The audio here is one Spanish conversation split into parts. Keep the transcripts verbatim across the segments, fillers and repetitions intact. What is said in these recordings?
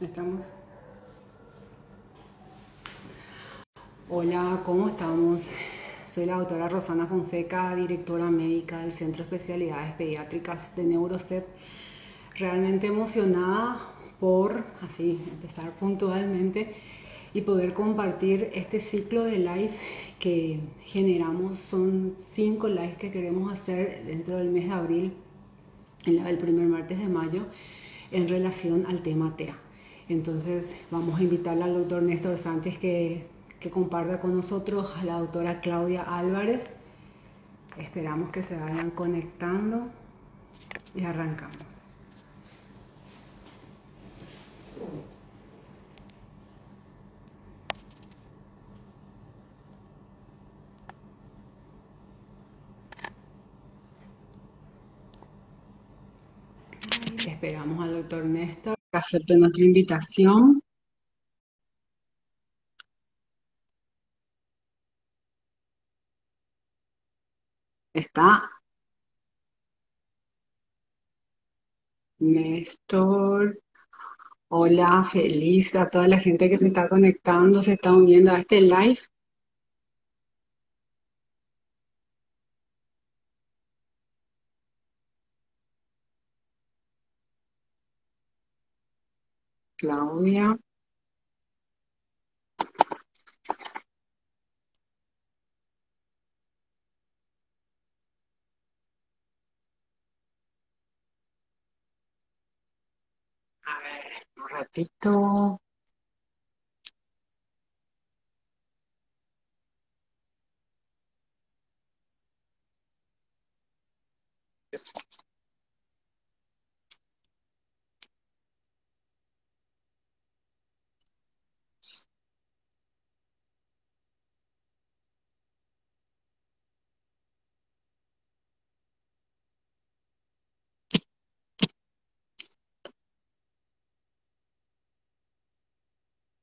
Estamos. Hola, ¿cómo estamos? Soy la doctora Rosana Fonseca, directora médica del Centro de Especialidades Pediátricas de NeuroCEP. Realmente emocionada por, así, empezar puntualmente y poder compartir este ciclo de live que generamos. Son cinco lives que queremos hacer dentro del mes de abril, el primer martes de mayo, en relación al tema T E A. Entonces vamos a invitarle al doctor Néstor Sánchez que, que comparta con nosotros, a la doctora Claudia Álvarez. Esperamos que se vayan conectando y arrancamos. Esperamos al doctor Néstor que acepte nuestra invitación. Está Néstor. Hola, feliz a toda la gente que se está conectando, se está uniendo a este live. Claudia. A ver, un ratito.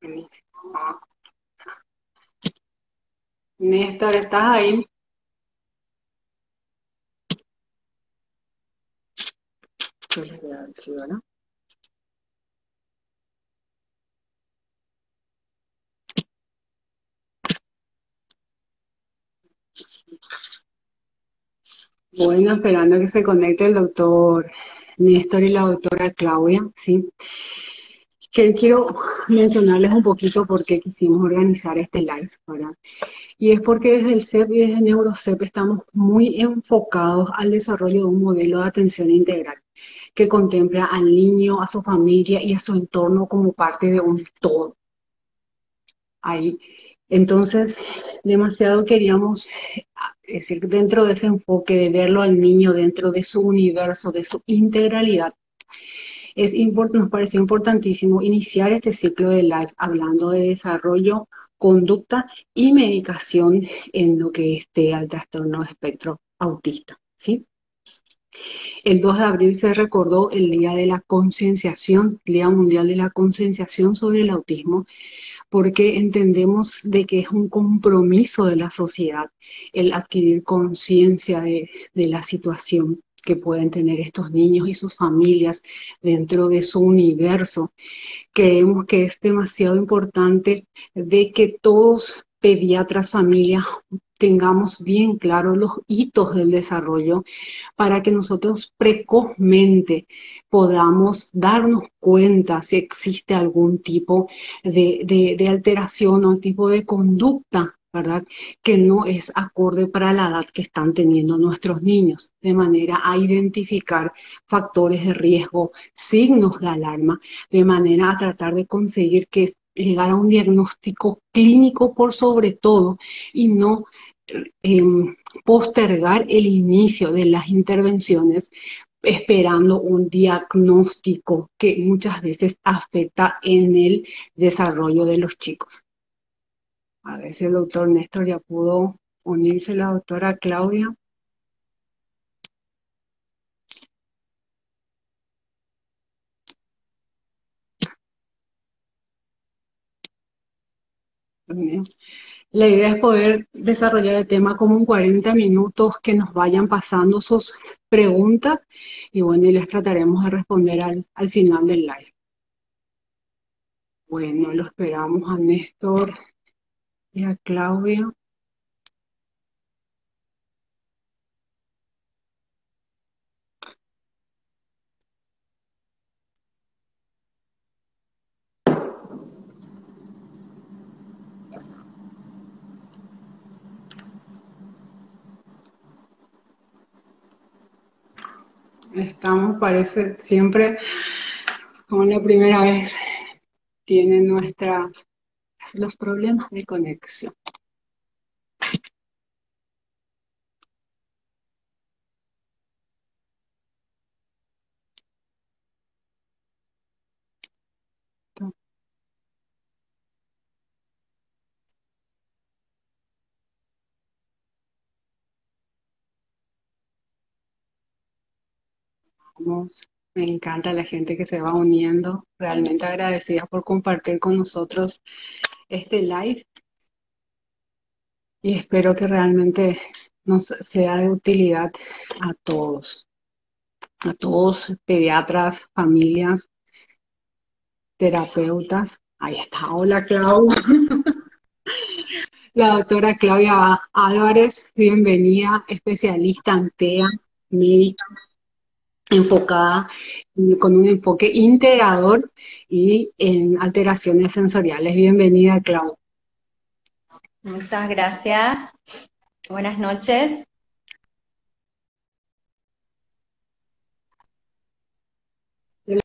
Buenísimo. Néstor, ¿estás ahí? Yo le voy a ver si va, ¿no? Bueno, esperando que se conecte el doctor Néstor y la doctora Claudia, ¿sí? Que quiero mencionarles un poquito por qué quisimos organizar este live, ¿verdad? Y es porque desde el C E P y desde NeuroCEP estamos muy enfocados al desarrollo de un modelo de atención integral que contempla al niño, a su familia y a su entorno como parte de un todo. Ahí. Entonces, demasiado queríamos, es decir, dentro de ese enfoque de verlo al niño dentro de su universo, de su integralidad, Es import- nos pareció importantísimo iniciar este ciclo de live hablando de desarrollo, conducta y medicación en lo que esté al trastorno de espectro autista, ¿sí? El dos de abril se recordó el Día de la Concienciación, Día Mundial de la Concienciación sobre el Autismo, porque entendemos de que es un compromiso de la sociedad el adquirir conciencia de, de la situación que pueden tener estos niños y sus familias dentro de su universo. Creemos que es demasiado importante de que todos, pediatras, familias, tengamos bien claros los hitos del desarrollo para que nosotros precozmente podamos darnos cuenta si existe algún tipo de, de, de alteración o tipo de conducta, ¿verdad?, que no es acorde para la edad que están teniendo nuestros niños, de manera a identificar factores de riesgo, signos de alarma, de manera a tratar de conseguir que llegar a un diagnóstico clínico por sobre todo y no eh, postergar el inicio de las intervenciones esperando un diagnóstico que muchas veces afecta en el desarrollo de los chicos. A ver si el doctor Néstor ya pudo unirse, la doctora Claudia. Bien. La idea es poder desarrollar el tema como en cuarenta minutos, que nos vayan pasando sus preguntas y bueno, y les trataremos de responder al, al final del live. Bueno, lo esperamos a Néstor y a Claudia. Estamos, parece, siempre como la primera vez, tienen nuestras, los problemas de conexión. Me encanta la gente que se va uniendo, realmente agradecida por compartir con nosotros este live y espero que realmente nos sea de utilidad a todos, a todos, pediatras, familias, terapeutas. Ahí está, hola Clau, la doctora Claudia Álvarez, bienvenida, especialista en T E A, médica, enfocada con un enfoque integrador y en alteraciones sensoriales. Bienvenida, Clau. Muchas gracias. Buenas noches. Se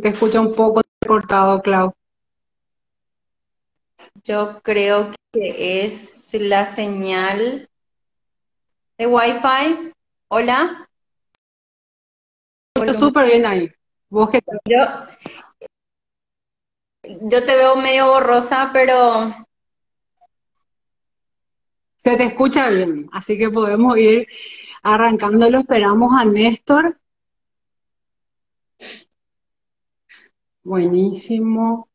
te escucha un poco cortado, Clau. Yo creo que es la señal de Wi-Fi. Hola. Estoy súper bien ahí. ¿Vos qué tal? Yo, yo te veo medio borrosa, pero... Se te escucha bien, así que podemos ir arrancando. Lo esperamos a Néstor. Buenísimo.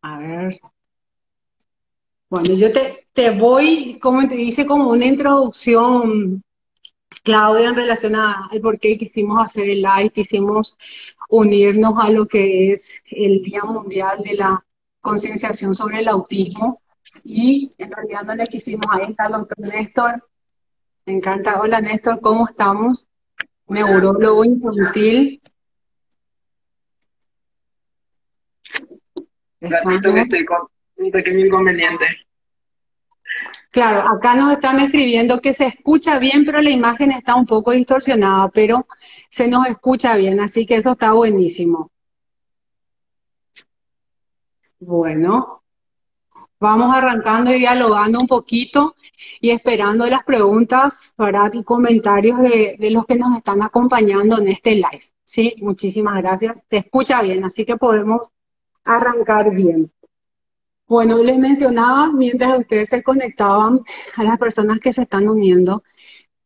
A ver. Bueno, yo te, te voy, como te dice, como una introducción... Claudia, en relación al por qué quisimos hacer el live, quisimos unirnos a lo que es el Día Mundial de la Concienciación sobre el Autismo, y en realidad no le quisimos, ahí está el doctor Néstor, me encanta, hola Néstor, ¿cómo estamos? Neurólogo infantil. Ratito que estoy con un pequeño inconveniente. Claro, acá nos están escribiendo que se escucha bien, pero la imagen está un poco distorsionada, pero se nos escucha bien, así que eso está buenísimo. Bueno, vamos arrancando y dialogando un poquito y esperando las preguntas, ¿verdad? Y comentarios de, de los que nos están acompañando en este live. Sí, muchísimas gracias. Se escucha bien, así que podemos arrancar bien. Bueno, les mencionaba, mientras ustedes se conectaban, a las personas que se están uniendo,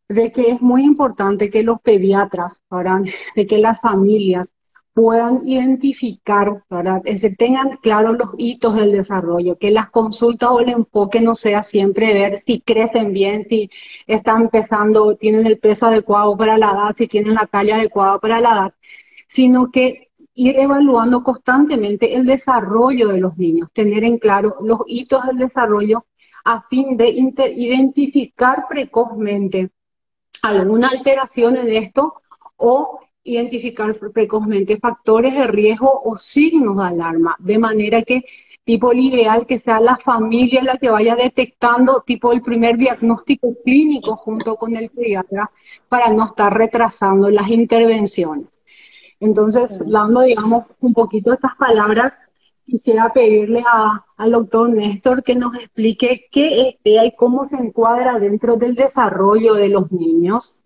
de que es muy importante que los pediatras, ¿verdad?, de que las familias puedan identificar, ¿verdad?, que tengan claros los hitos del desarrollo, que las consultas o el enfoque no sea siempre ver si crecen bien, si están empezando, tienen el peso adecuado para la edad, si tienen la talla adecuada para la edad, sino que ir evaluando constantemente el desarrollo de los niños, tener en claro los hitos del desarrollo a fin de identificar precozmente alguna alteración en esto o identificar precozmente factores de riesgo o signos de alarma, de manera que tipo el ideal que sea la familia la que vaya detectando tipo el primer diagnóstico clínico junto con el pediatra para no estar retrasando las intervenciones. Entonces, dando, digamos, un poquito estas palabras, quisiera pedirle a, al doctor Néstor que nos explique qué es T E A y cómo se encuadra dentro del desarrollo de los niños.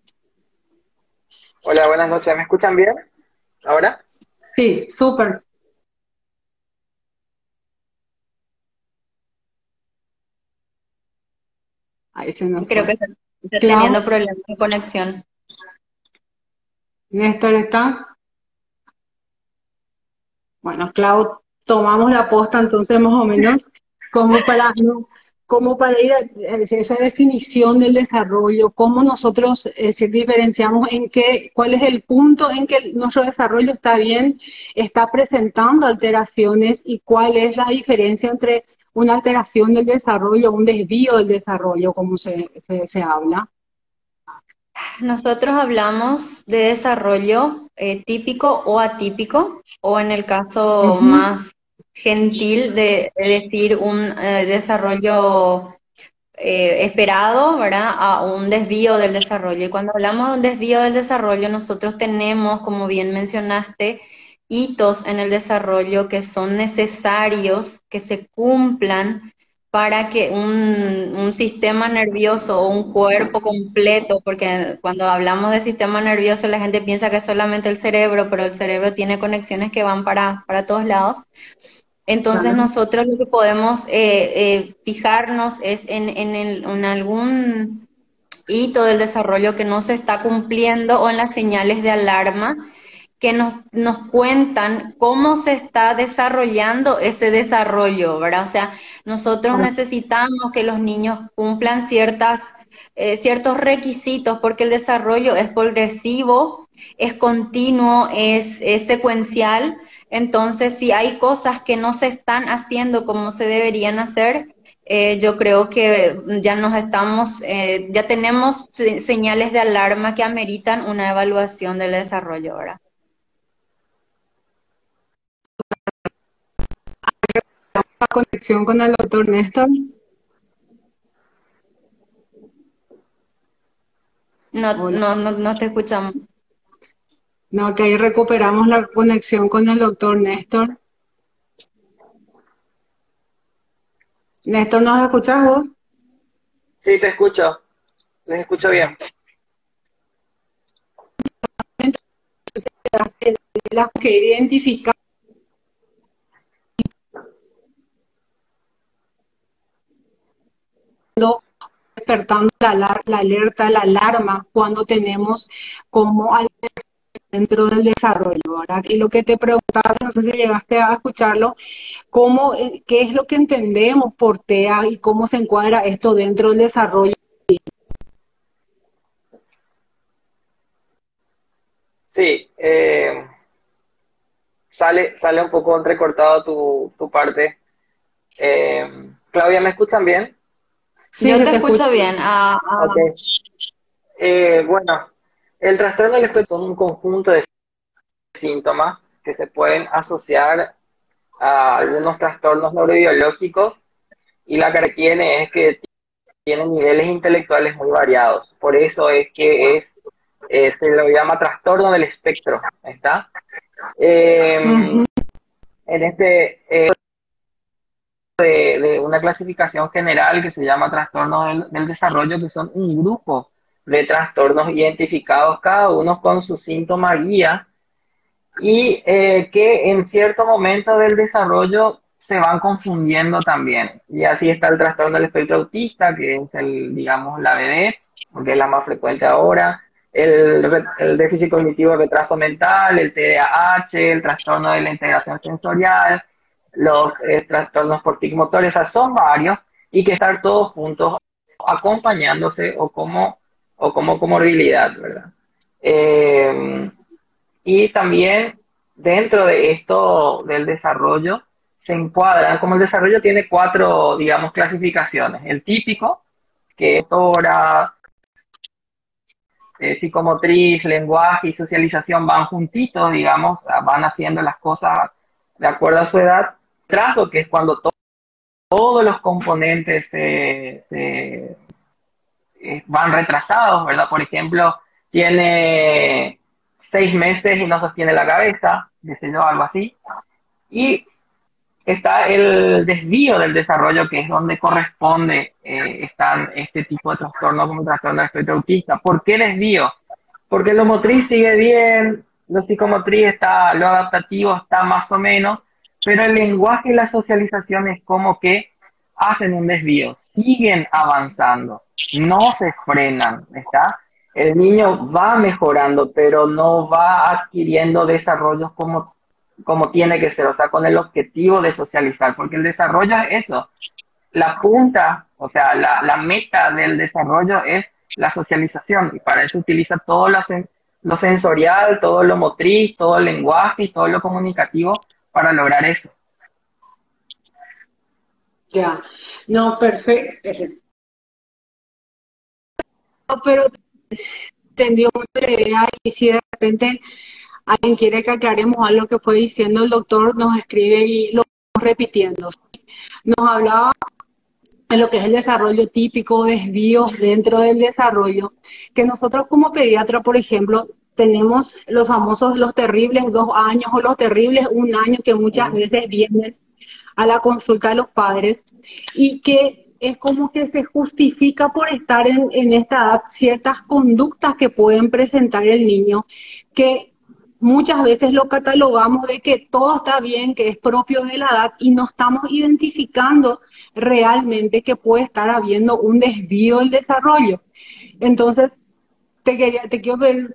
Hola, buenas noches. ¿Me escuchan bien ahora? Sí, súper. Ahí se nos Creo fue. que está teniendo problemas de conexión. Néstor está... Bueno, Clau, tomamos la posta entonces más o menos como para no, como para ir a esa definición del desarrollo, cómo nosotros eh, si diferenciamos en qué, cuál es el punto en que nuestro desarrollo está bien, está presentando alteraciones y cuál es la diferencia entre una alteración del desarrollo, un desvío del desarrollo, como se, se, se habla. Nosotros hablamos de desarrollo eh, típico o atípico, o en el caso uh-huh. más gentil de decir un eh, desarrollo eh, esperado, ¿verdad? A un desvío del desarrollo. Y cuando hablamos de un desvío del desarrollo, nosotros tenemos, como bien mencionaste, hitos en el desarrollo que son necesarios, que se cumplan para que un, un sistema nervioso o un cuerpo completo, porque cuando hablamos de sistema nervioso la gente piensa que es solamente el cerebro, pero el cerebro tiene conexiones que van para, para todos lados. Entonces claro. nosotros lo que podemos eh, eh, fijarnos es en, en, el, en algún hito del desarrollo que no se está cumpliendo o en las señales de alarma que nos, nos cuentan cómo se está desarrollando ese desarrollo, ¿verdad? O sea, nosotros necesitamos que los niños cumplan ciertas, eh, ciertos requisitos porque el desarrollo es progresivo, es continuo, es, es secuencial. Entonces, si hay cosas que no se están haciendo como se deberían hacer, eh, yo creo que ya nos estamos, eh, ya tenemos señales de alarma que ameritan una evaluación del desarrollo, ¿verdad? La conexión con el doctor Néstor. No, no, no, no te escuchamos. No, que ahí recuperamos la conexión con el doctor Néstor. Néstor, ¿nos escuchas vos? Sí, te escucho. Les escucho bien. Las que identificar. Despertando la, la alerta, la alarma, cuando tenemos como alerta dentro del desarrollo, ¿verdad? Y lo que te preguntaba, no sé si llegaste a escucharlo, ¿cómo, qué es lo que entendemos por T E A y cómo se encuadra esto dentro del desarrollo? Sí, eh, sale, sale un poco entrecortado tu, tu parte. Eh, Claudia, ¿me escuchan bien? Sí, yo te, te escucho, escucho bien. Ah, ah. Okay. Eh, bueno, el trastorno del espectro son un conjunto de síntomas que se pueden asociar a algunos trastornos neurobiológicos y la que tiene es que tienen niveles intelectuales muy variados. Por eso es que es, eh, se lo llama trastorno del espectro, ¿está? Eh, uh-huh. En este... Eh, De, de una clasificación general que se llama trastornos del, del desarrollo, que son un grupo de trastornos identificados, cada uno con su síntoma guía, y eh, que en cierto momento del desarrollo se van confundiendo también. Y así está el trastorno del espectro autista, que es el, digamos, la A D I R, porque es la más frecuente ahora, el, el déficit cognitivo, el retraso mental, el T D A H, el trastorno de la integración sensorial, los eh, trastornos porticmotores, o sea, son varios, y que estar todos juntos acompañándose o como o como comorbilidad, ¿verdad? Eh, y también dentro de esto del desarrollo se encuadran, como el desarrollo tiene cuatro, digamos, clasificaciones. El típico, que es motora, eh, psicomotriz, lenguaje y socialización van juntitos, digamos, van haciendo las cosas de acuerdo a su edad. Trazo, que es cuando to todos los componentes se, se eh, van retrasados, ¿verdad? Por ejemplo, tiene seis meses y no sostiene la cabeza, diseño, algo así. Y está el desvío del desarrollo, que es donde corresponde eh, están este tipo de trastornos como el trastorno del espectro autista. ¿Por qué desvío? Porque lo motriz sigue bien, lo psicomotriz está, lo adaptativo está más o menos, pero el lenguaje y la socialización es como que hacen un desvío, siguen avanzando, no se frenan, ¿está? El niño va mejorando, pero no va adquiriendo desarrollos como, como tiene que ser, o sea, con el objetivo de socializar, porque el desarrollo es eso, la punta, o sea, la, la meta del desarrollo es la socialización, y para eso utiliza todo lo, sen, lo sensorial, todo lo motriz, todo el lenguaje y todo lo comunicativo para lograr eso. Ya, no, perfecto. Pero entendió mucha idea, y si de repente alguien quiere que aclaremos algo que fue diciendo el doctor, nos escribe y lo vamos repitiendo. Nos hablaba de lo que es el desarrollo típico, desvíos dentro del desarrollo, que nosotros como pediatra, por ejemplo, tenemos los famosos, los terribles dos años o los terribles un año que muchas veces vienen a la consulta de los padres y que es como que se justifica por estar en, en esta edad ciertas conductas que pueden presentar el niño, que muchas veces lo catalogamos de que todo está bien, que es propio de la edad, y no estamos identificando realmente que puede estar habiendo un desvío del desarrollo. Entonces, te, quería, te quiero pedir,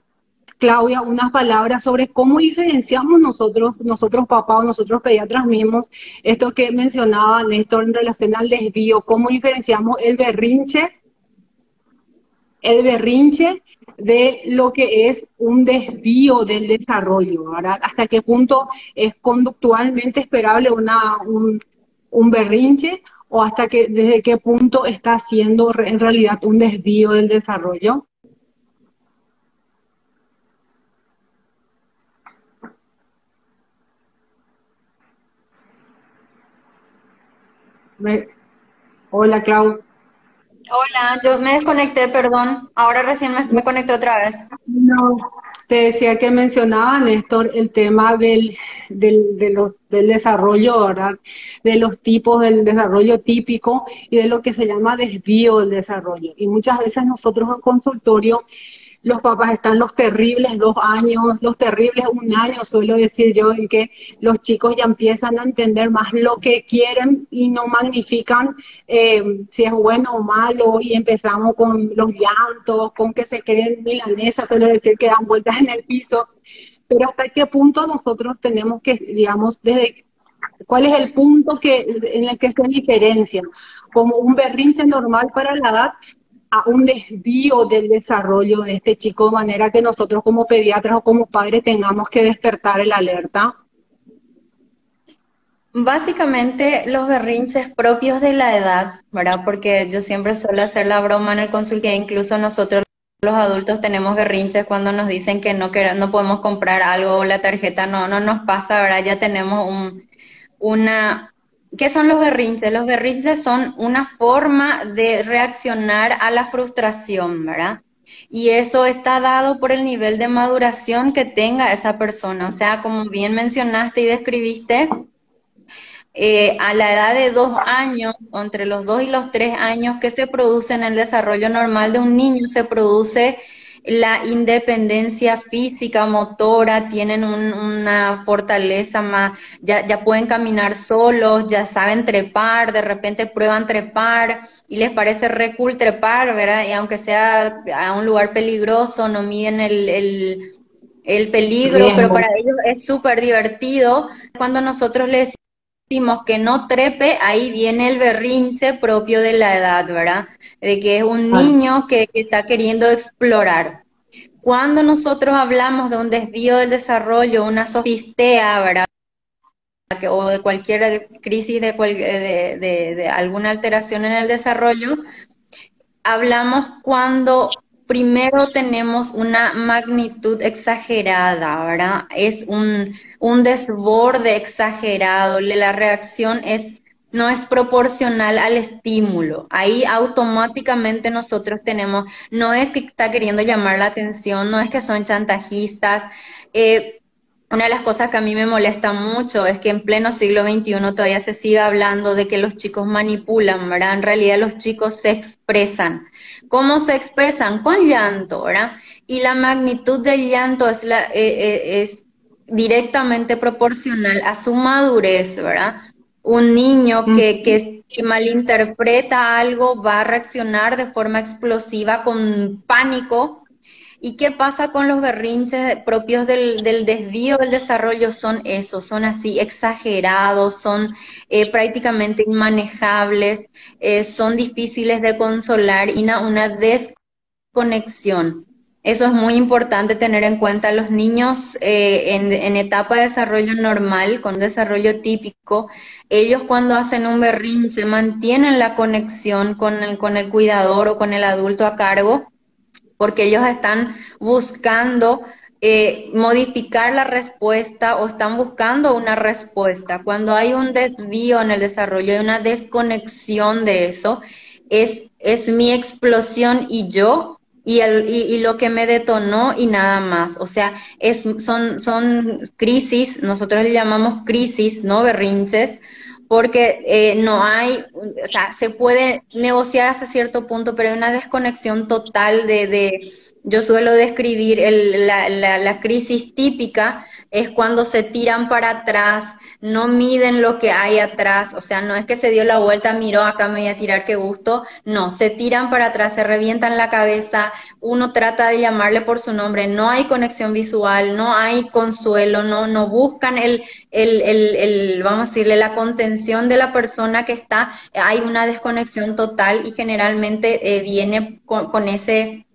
Claudia, unas palabras sobre cómo diferenciamos nosotros, nosotros papás o nosotros pediatras mismos, esto que mencionaba Néstor en relación al desvío, cómo diferenciamos el berrinche, el berrinche de lo que es un desvío del desarrollo, ¿verdad? ¿Hasta qué punto es conductualmente esperable una, un, un berrinche o hasta que, desde qué punto está siendo en realidad un desvío del desarrollo? Me... Hola, Clau. Hola, yo me desconecté, perdón. Ahora recién me, me conecté otra vez. No, te decía que mencionaba, Néstor, el tema del, del, de los, del desarrollo, ¿verdad? De los tipos del desarrollo típico y de lo que se llama desvío del desarrollo. Y muchas veces nosotros en consultorio, los papás están los terribles dos años, los terribles un año, suelo decir yo, en que los chicos ya empiezan a entender más lo que quieren y no magnifican eh, si es bueno o malo, y empezamos con los llantos, con que se creen milanesas, suelo decir que dan vueltas en el piso. Pero hasta qué punto nosotros tenemos que, digamos, desde cuál es el punto que en el que se diferencia, como un berrinche normal para la edad, a un desvío del desarrollo de este chico, de manera que nosotros como pediatras o como padres tengamos que despertar el alerta? Básicamente los berrinches propios de la edad, ¿verdad? Porque yo siempre suelo hacer la broma en el consultorio, incluso nosotros los adultos tenemos berrinches cuando nos dicen que no, que no podemos comprar algo o la tarjeta no, no nos pasa, ¿verdad? Ya tenemos un, una... ¿Qué son los berrinches? Los berrinches son una forma de reaccionar a la frustración, ¿verdad? Y eso está dado por el nivel de maduración que tenga esa persona. O sea, como bien mencionaste y describiste, eh, a la edad de dos años, entre los dos y los tres años que se produce en el desarrollo normal de un niño, se produce la independencia física, motora, tienen un, una fortaleza más, ya, ya pueden caminar solos, ya saben trepar, de repente prueban trepar y les parece re cool trepar, ¿verdad? Y aunque sea a un lugar peligroso, no miden el, el, el peligro, bien, pero para ellos es súper divertido. Cuando nosotros les decimos que no trepe, ahí viene el berrinche propio de la edad, ¿verdad? De que es un niño que, que está queriendo explorar. Cuando nosotros hablamos de un desvío del desarrollo, una sofistea, ¿verdad? O de cualquier crisis de, cual, de, de, de alguna alteración en el desarrollo, hablamos cuando primero tenemos una magnitud exagerada, ¿verdad? Es un, un desborde exagerado, la reacción es, no es proporcional al estímulo. Ahí automáticamente nosotros tenemos, no es que está queriendo llamar la atención, no es que son chantajistas. Eh, una de las cosas que a mí me molesta mucho es que en pleno siglo veintiuno todavía se sigue hablando de que los chicos manipulan, ¿verdad? En realidad los chicos se expresan. ¿Cómo se expresan? Con llanto, ¿verdad? Y la magnitud del llanto es, la, eh, eh, es directamente proporcional a su madurez, ¿verdad? Un niño que, que, que malinterpreta algo va a reaccionar de forma explosiva con pánico, ¿Y qué pasa con los berrinches propios del, del desvío del desarrollo? Son esos, son así exagerados, son eh, prácticamente inmanejables, eh, son difíciles de consolar y una, una desconexión. Eso es muy importante tener en cuenta. Los niños eh, en, en etapa de desarrollo normal, con desarrollo típico, ellos cuando hacen un berrinche mantienen la conexión con el, con el cuidador o con el adulto a cargo, porque ellos están buscando eh, modificar la respuesta o están buscando una respuesta. Cuando hay un desvío en el desarrollo, hay una desconexión de eso, es, es mi explosión y yo, Y, el, y, y lo que me detonó y nada más. O sea, es, son, son crisis, nosotros le llamamos crisis, no berrinches, porque eh, no hay, o sea, se puede negociar hasta cierto punto, pero hay una desconexión total de, de yo suelo describir el, la, la, la crisis típica, es cuando se tiran para atrás, no miden lo que hay atrás, o sea, no es que se dio la vuelta, miró, acá me voy a tirar, qué gusto, no, se tiran para atrás, se revientan la cabeza, uno trata de llamarle por su nombre, no hay conexión visual, no hay consuelo, no, no buscan el, el, el, el, vamos a decirle, la contención de la persona que está, hay una desconexión total y generalmente eh, viene con, con ese...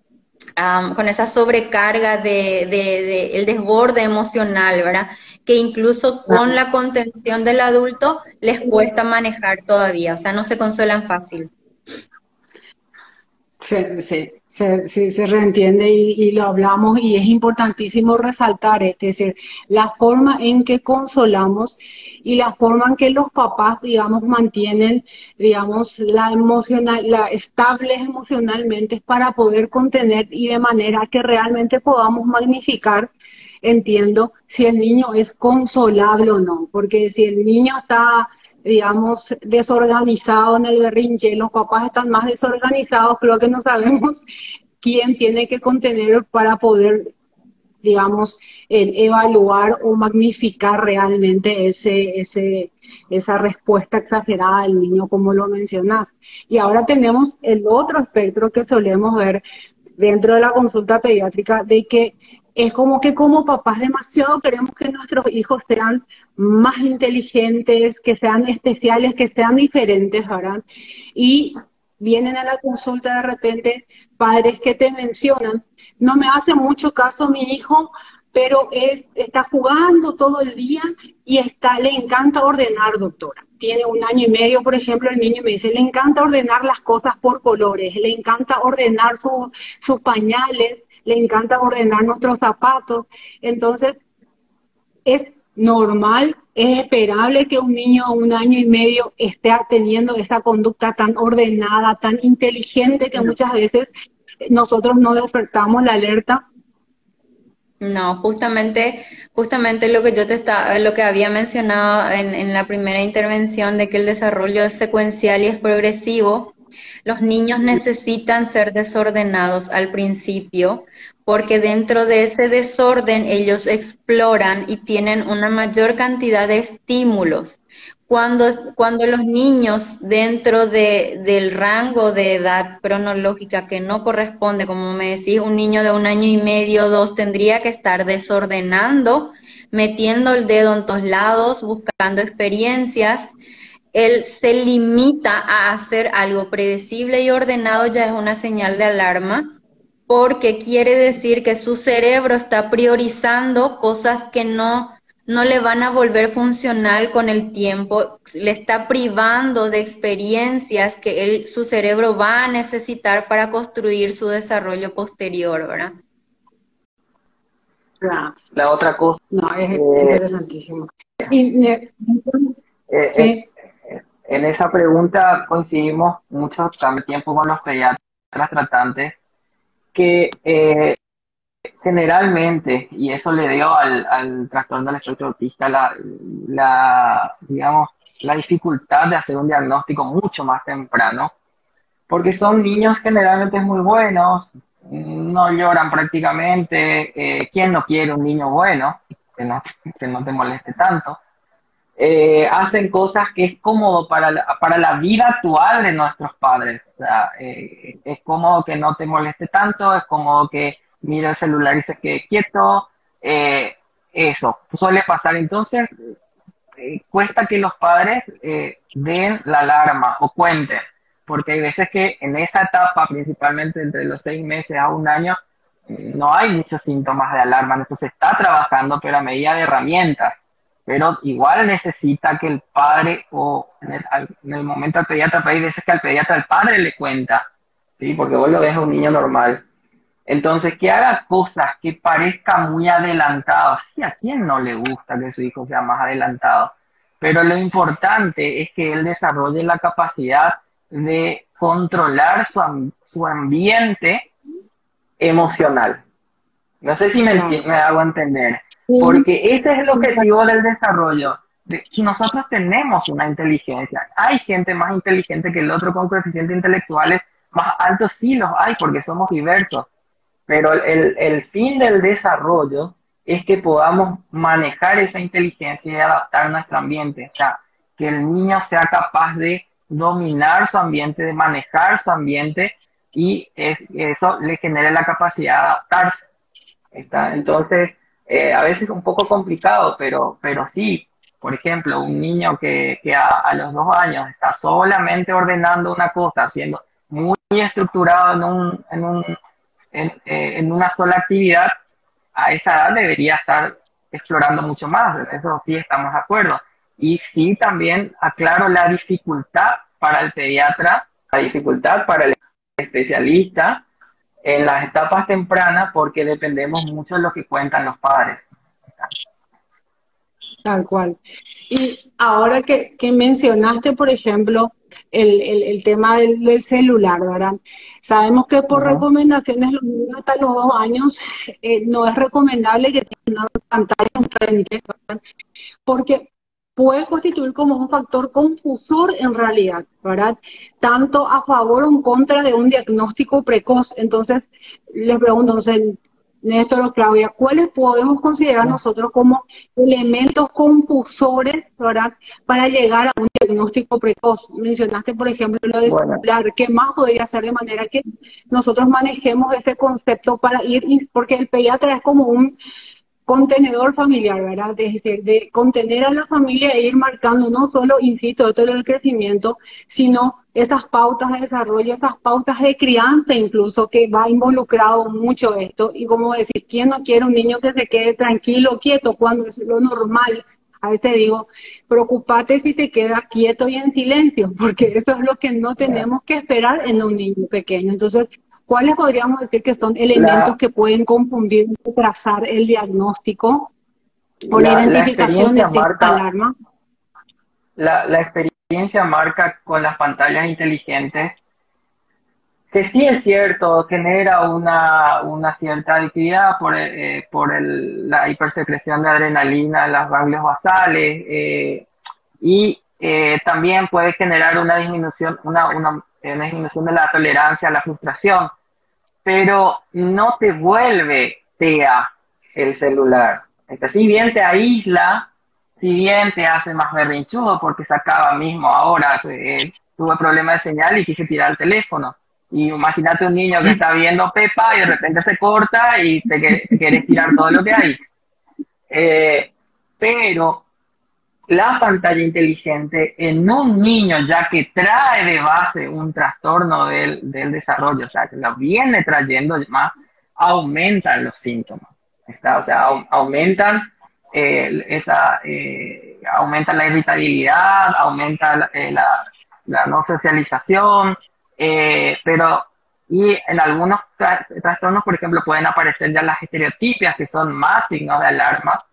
Um, con esa sobrecarga de, de, de el desborde emocional, ¿verdad? Que incluso con la contención del adulto les cuesta manejar todavía, o sea, no se consuelan fácil. Sí, sí, se, sí, se reentiende y, y lo hablamos y es importantísimo resaltar, es decir, la forma en que consolamos y la forma en que los papás, digamos, mantienen, digamos, la emocional, la estables emocionalmente para poder contener y de manera que realmente podamos magnificar, entiendo, si el niño es consolable o no, porque si el niño está, digamos, desorganizado en el berrinche, los papás están más desorganizados, creo que no sabemos quién tiene que contener para poder, digamos, el evaluar o magnificar realmente ese, ese, esa respuesta exagerada del niño, como lo mencionas. Y ahora tenemos el otro espectro que solemos ver dentro de la consulta pediátrica, de que es como que como papás demasiado queremos que nuestros hijos sean más inteligentes, que sean especiales, que sean diferentes, ¿verdad? Y vienen a la consulta de repente padres que te mencionan, no me hace mucho caso mi hijo, pero es, está jugando todo el día y está, le encanta ordenar, doctora. Tiene un año y medio, por ejemplo, el niño me dice, le encanta ordenar las cosas por colores, le encanta ordenar su, sus pañales, le encanta ordenar nuestros zapatos. Entonces, es normal, es esperable que un niño a un año y medio esté teniendo esa conducta tan ordenada, tan inteligente, que muchas veces nosotros no despertamos la alerta. No, justamente, justamente lo que yo te estaba, lo que había mencionado en, en la primera intervención, de que el desarrollo es secuencial y es progresivo. Los niños necesitan ser desordenados al principio, porque dentro de ese desorden ellos exploran y tienen una mayor cantidad de estímulos. Cuando, cuando los niños dentro de, del rango de edad cronológica que no corresponde, como me decís, un niño de un año y medio, dos, tendría que estar desordenando, metiendo el dedo en todos lados, buscando experiencias. Él se limita a hacer algo predecible y ordenado, ya es una señal de alarma, porque quiere decir que su cerebro está priorizando cosas que no, no le van a volver funcional con el tiempo, le está privando de experiencias que él, su cerebro va a necesitar para construir su desarrollo posterior, ¿verdad? La, la otra cosa... No, es eh, interesantísimo. Y, eh, eh, sí. Eh, En esa pregunta coincidimos mucho tiempo con los pediatras tratantes, que eh, generalmente, y eso le dio al, al trastorno del espectro autista la, la, digamos, la dificultad de hacer un diagnóstico mucho más temprano, porque son niños generalmente muy buenos, no lloran prácticamente, eh, ¿quién no quiere un niño bueno? Que no, que no te moleste tanto. Eh, hacen cosas que es cómodo para la, para la vida actual de nuestros padres. O sea, eh, es cómodo que no te moleste tanto, es cómodo que mira el celular y se quede quieto. Eh, eso, suele pasar. Entonces, eh, cuesta que los padres eh, den la alarma o cuenten, porque hay veces que en esa etapa, principalmente entre los seis meses a un año, no hay muchos síntomas de alarma. Entonces está trabajando, pero a medida de herramientas. Pero igual necesita que el padre, o en el, en el momento al pediatra, pero hay veces que al pediatra el padre le cuenta, ¿sí? Porque vos lo ves a un niño normal. Entonces, que haga cosas que parezca muy adelantado. Sí, ¿a quién no le gusta que su hijo sea más adelantado? Pero lo importante es que él desarrolle la capacidad de controlar su, su ambiente emocional. No sé si me, me hago entender. Porque ese es el objetivo del desarrollo. De, nosotros tenemos una inteligencia. Hay gente más inteligente que el otro, con coeficientes intelectuales más altos, sí los hay, porque somos diversos. Pero el, el fin del desarrollo es que podamos manejar esa inteligencia y adaptar nuestro ambiente. O sea, que el niño sea capaz de dominar su ambiente, de manejar su ambiente, y es, eso le genere la capacidad de adaptarse. ¿Está? Entonces... Eh, a veces un poco complicado, pero, pero sí, por ejemplo, un niño que, que a, a los dos años está solamente ordenando una cosa, siendo muy estructurado en, un, en, un, en, eh, en una sola actividad, a esa edad debería estar explorando mucho más, eso sí estamos de acuerdo. Y sí, también aclaro la dificultad para el pediatra, la dificultad para el especialista, en las etapas tempranas, porque dependemos mucho de lo que cuentan los padres. Tal cual. Y ahora que, que mencionaste, por ejemplo, el, el, el tema del, del celular, ¿verdad? Sabemos que por uh-huh. recomendaciones los niños hasta los dos años eh, no es recomendable que tengan una pantalla enfrente, ¿verdad? Porque puede constituir como un factor confusor en realidad, ¿verdad? Tanto a favor o en contra de un diagnóstico precoz. Entonces, les pregunto, entonces, Néstor o Claudia, ¿cuáles podemos considerar nosotros como elementos confusores, ¿verdad?, para llegar a un diagnóstico precoz? Mencionaste, por ejemplo, lo de bueno. celular. ¿Qué más podría hacer de manera que nosotros manejemos ese concepto para ir? Porque el pediatra es como un contenedor familiar, ¿verdad? Es decir, de contener a la familia e ir marcando no solo, insisto, todo el crecimiento, sino esas pautas de desarrollo, esas pautas de crianza incluso, que va involucrado mucho esto. Y como decir, ¿quién no quiere un niño que se quede tranquilo, quieto, cuando es lo normal? A veces digo, preocupate si se queda quieto y en silencio, porque eso es lo que no tenemos que esperar en un niño pequeño. Entonces, ¿cuáles podríamos decir que son elementos la, que pueden confundir o trazar el diagnóstico o la, la identificación de cierta alarma? La, la experiencia marca con las pantallas inteligentes, que sí es cierto, genera una, una cierta adictividad por, eh, por el, la hipersecreción de adrenalina en las ganglios basales, eh, y eh, también puede generar una disminución, una, una, una disminución de la tolerancia a la frustración. Pero no te vuelve T E A el celular. Entonces, si bien te aísla, si bien te hace más berrinchudo, porque se acaba mismo ahora, eh, tuve problema de señal y quise tirar el teléfono. Y imagínate un niño que está viendo Pepa y de repente se corta y te, que, te querés tirar todo lo que hay. Eh, pero la pantalla inteligente en un niño ya que trae de base un trastorno del, del desarrollo, o sea, que lo viene trayendo más, aumentan los síntomas, ¿está? O sea, au aumentan, eh, esa, eh, aumenta la irritabilidad, aumenta la, eh, la, la no socialización, eh, pero y en algunos tra trastornos, por ejemplo, pueden aparecer ya las estereotipias, que son más signos de alarma,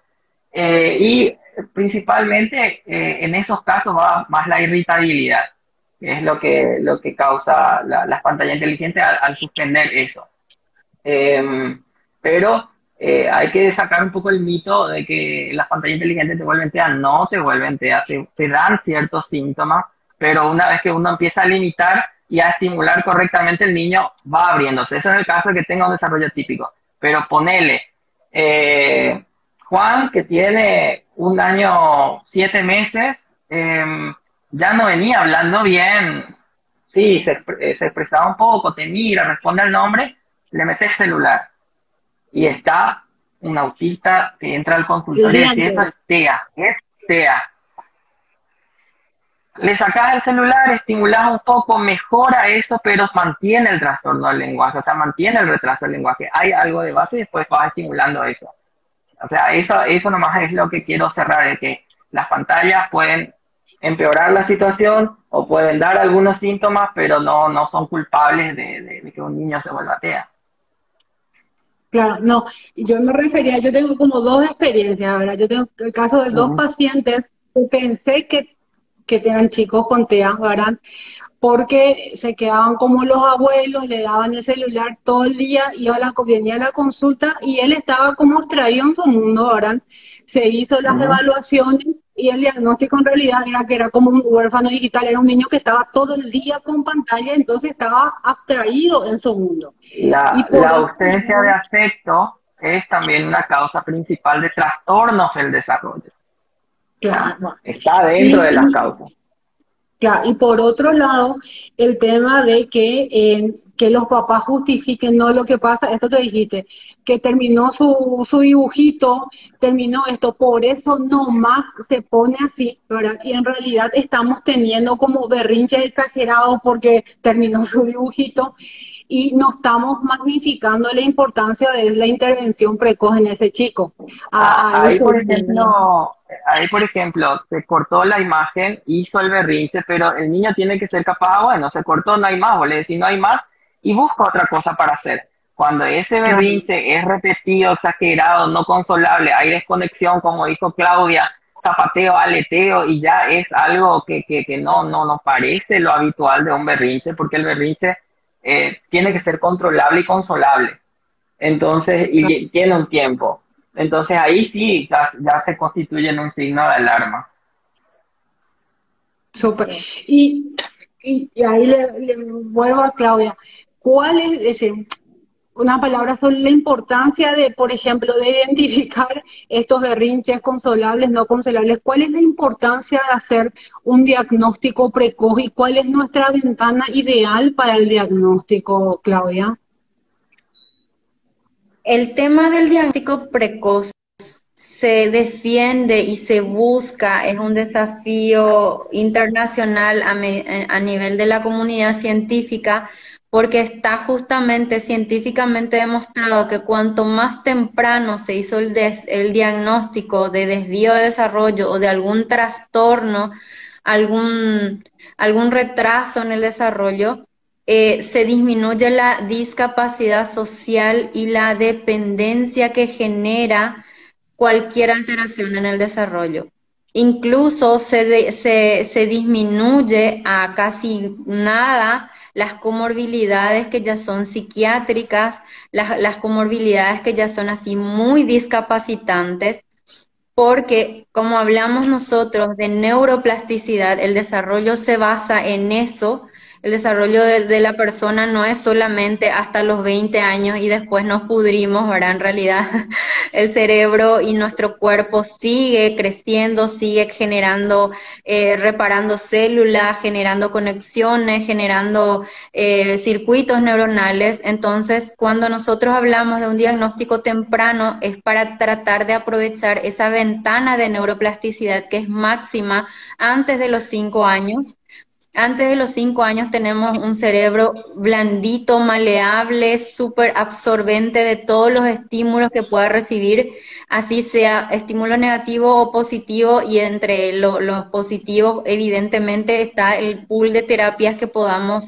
eh, y principalmente eh, en esos casos va más la irritabilidad, que es lo que, lo que causa las la pantallas inteligentes al, al suspender eso. Eh, pero eh, hay que sacar un poco el mito de que las pantallas inteligentes te vuelven T E A. No te vuelven T E A, te, te dan ciertos síntomas, pero una vez que uno empieza a limitar y a estimular correctamente, el niño va abriéndose. Eso es el caso de que tenga un desarrollo típico. Pero ponele, eh, Juan, que tiene un año, siete meses, eh, ya no venía hablando bien. Sí, se, expre se expresaba un poco, te mira, responde al nombre, le metes celular. y está un autista que entra al consultorio y dice, eso es T E A, es T E A. Le sacas el celular, estimulas un poco, mejora eso, pero mantiene el trastorno del lenguaje, o sea, mantiene el retraso del lenguaje. Hay algo de base y después vas estimulando eso. O sea, eso, eso nomás es lo que quiero cerrar, de que las pantallas pueden empeorar la situación o pueden dar algunos síntomas, pero no, no son culpables de, de, de que un niño se vuelva T E A. Claro, no, yo me refería, yo tengo como dos experiencias, ¿verdad? Yo tengo el caso de dos uh-huh. pacientes que pensé que que eran chicos con T E A, ¿verdad? Porque se quedaban como los abuelos, le daban el celular todo el día, iba a la, venía a la consulta y él estaba como traído en su mundo, ¿verdad? Se hizo las uh-huh. evaluaciones y el diagnóstico en realidad era que era como un huérfano digital, era un niño que estaba todo el día con pantalla, entonces estaba abstraído en su mundo. La, la ausencia de afecto es también una causa principal de trastornos del desarrollo. Claro. Está dentro sí. de las causas. Claro, y por otro lado, el tema de que, eh, que los papás justifiquen, no, lo que pasa, esto te dijiste, que terminó su, su dibujito, terminó esto, por eso nomás se pone así, ¿verdad? Y en realidad estamos teniendo como berrinches exagerados porque terminó su dibujito y no estamos magnificando la importancia de la intervención precoz en ese chico. A, a ahí, por ejemplo, ahí, por ejemplo, se cortó la imagen, hizo el berrinche, pero el niño tiene que ser capaz, bueno, se cortó, no hay más, o le decís no hay más, y busca otra cosa para hacer. Cuando ese berrinche es repetido, exagerado, no consolable, hay desconexión, como dijo Claudia, zapateo, aleteo, y ya es algo que, que, que no, no nos parece lo habitual de un berrinche, porque el berrinche Eh, tiene que ser controlable y consolable, entonces, y tiene un tiempo, entonces ahí sí ya, ya se constituye en un signo de alarma. Súper, y, y, y ahí le, le vuelvo a Claudia, ¿cuál es, decir, una palabra sobre la importancia de, por ejemplo, de identificar estos berrinches consolables, no consolables? ¿Cuál es la importancia de hacer un diagnóstico precoz y cuál es nuestra ventana ideal para el diagnóstico, Claudia? El tema del diagnóstico precoz se defiende y se busca, es un desafío internacional a, me, a nivel de la comunidad científica, porque está justamente científicamente demostrado que cuanto más temprano se hizo el, des, el diagnóstico de desvío de desarrollo o de algún trastorno, algún, algún retraso en el desarrollo, eh, se disminuye la discapacidad social y la dependencia que genera cualquier alteración en el desarrollo. Incluso se, de, se, se disminuye a casi nada las comorbilidades que ya son psiquiátricas, las, las comorbilidades que ya son así muy discapacitantes, porque como hablamos nosotros de neuroplasticidad, el desarrollo se basa en eso, el desarrollo de, de la persona no es solamente hasta los veinte años y después nos pudrimos, ¿verdad? En realidad el cerebro y nuestro cuerpo sigue creciendo, sigue generando, eh, reparando células, generando conexiones, generando eh, circuitos neuronales. Entonces, cuando nosotros hablamos de un diagnóstico temprano, es para tratar de aprovechar esa ventana de neuroplasticidad que es máxima antes de los cinco años. Antes de los cinco años tenemos un cerebro blandito, maleable, súper absorbente de todos los estímulos que pueda recibir, así sea estímulo negativo o positivo, y entre lo, los positivos evidentemente está el pool de terapias que podamos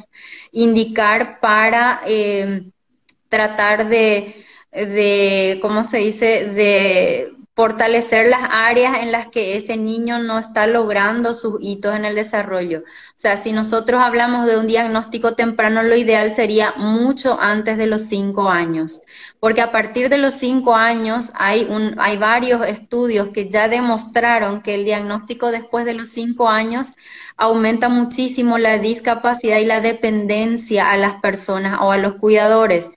indicar para eh, tratar de, de, ¿cómo se dice?, de fortalecer las áreas en las que ese niño no está logrando sus hitos en el desarrollo. O sea, si nosotros hablamos de un diagnóstico temprano, lo ideal sería mucho antes de los cinco años, porque a partir de los cinco años hay, un, hay varios estudios que ya demostraron que el diagnóstico después de los cinco años aumenta muchísimo la discapacidad y la dependencia a las personas o a los cuidadores.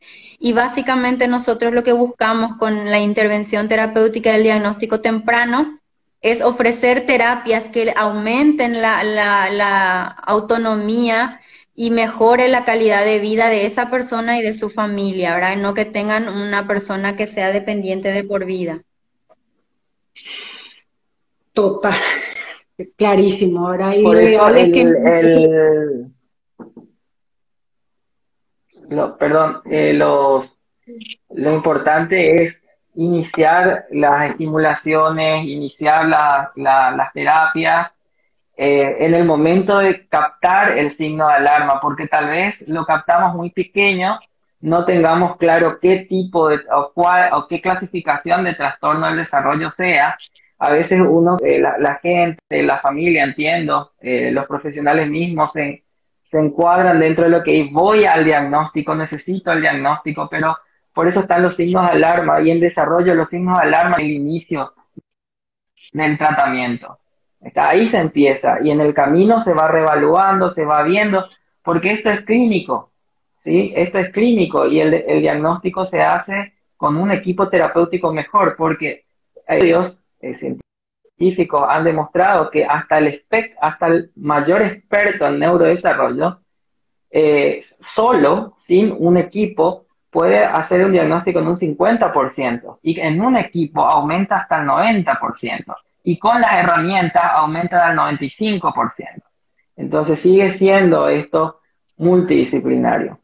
Y básicamente nosotros lo que buscamos con la intervención terapéutica del diagnóstico temprano es ofrecer terapias que aumenten la, la, la autonomía y mejore la calidad de vida de esa persona y de su familia, ¿verdad? No que tengan una persona que sea dependiente de por vida. Total, clarísimo, ¿verdad? Y por eso el, es que... el... Lo, perdón, eh, los, lo importante es iniciar las estimulaciones, iniciar la, la, las terapias eh, en el momento de captar el signo de alarma, porque tal vez lo captamos muy pequeño, no tengamos claro qué tipo de, o, cuál, o qué clasificación de trastorno del desarrollo sea. A veces uno, eh, la, la gente, la familia, entiendo, eh, los profesionales mismos se, se encuadran dentro de lo que es, voy al diagnóstico, necesito el diagnóstico, pero por eso están los signos de alarma y en desarrollo los signos de alarma en el inicio del tratamiento. Está, ahí se empieza y en el camino se va reevaluando, se va viendo, porque esto es clínico, ¿sí? Esto es clínico y el, el diagnóstico se hace con un equipo terapéutico mejor, porque ellos, eh, científicos, han demostrado que hasta el, expect, hasta el mayor experto en neurodesarrollo, eh, solo, sin un equipo, puede hacer un diagnóstico en un cincuenta por ciento, y en un equipo aumenta hasta el noventa por ciento, y con las herramientas aumenta al noventa y cinco por ciento. Entonces sigue siendo esto multidisciplinario.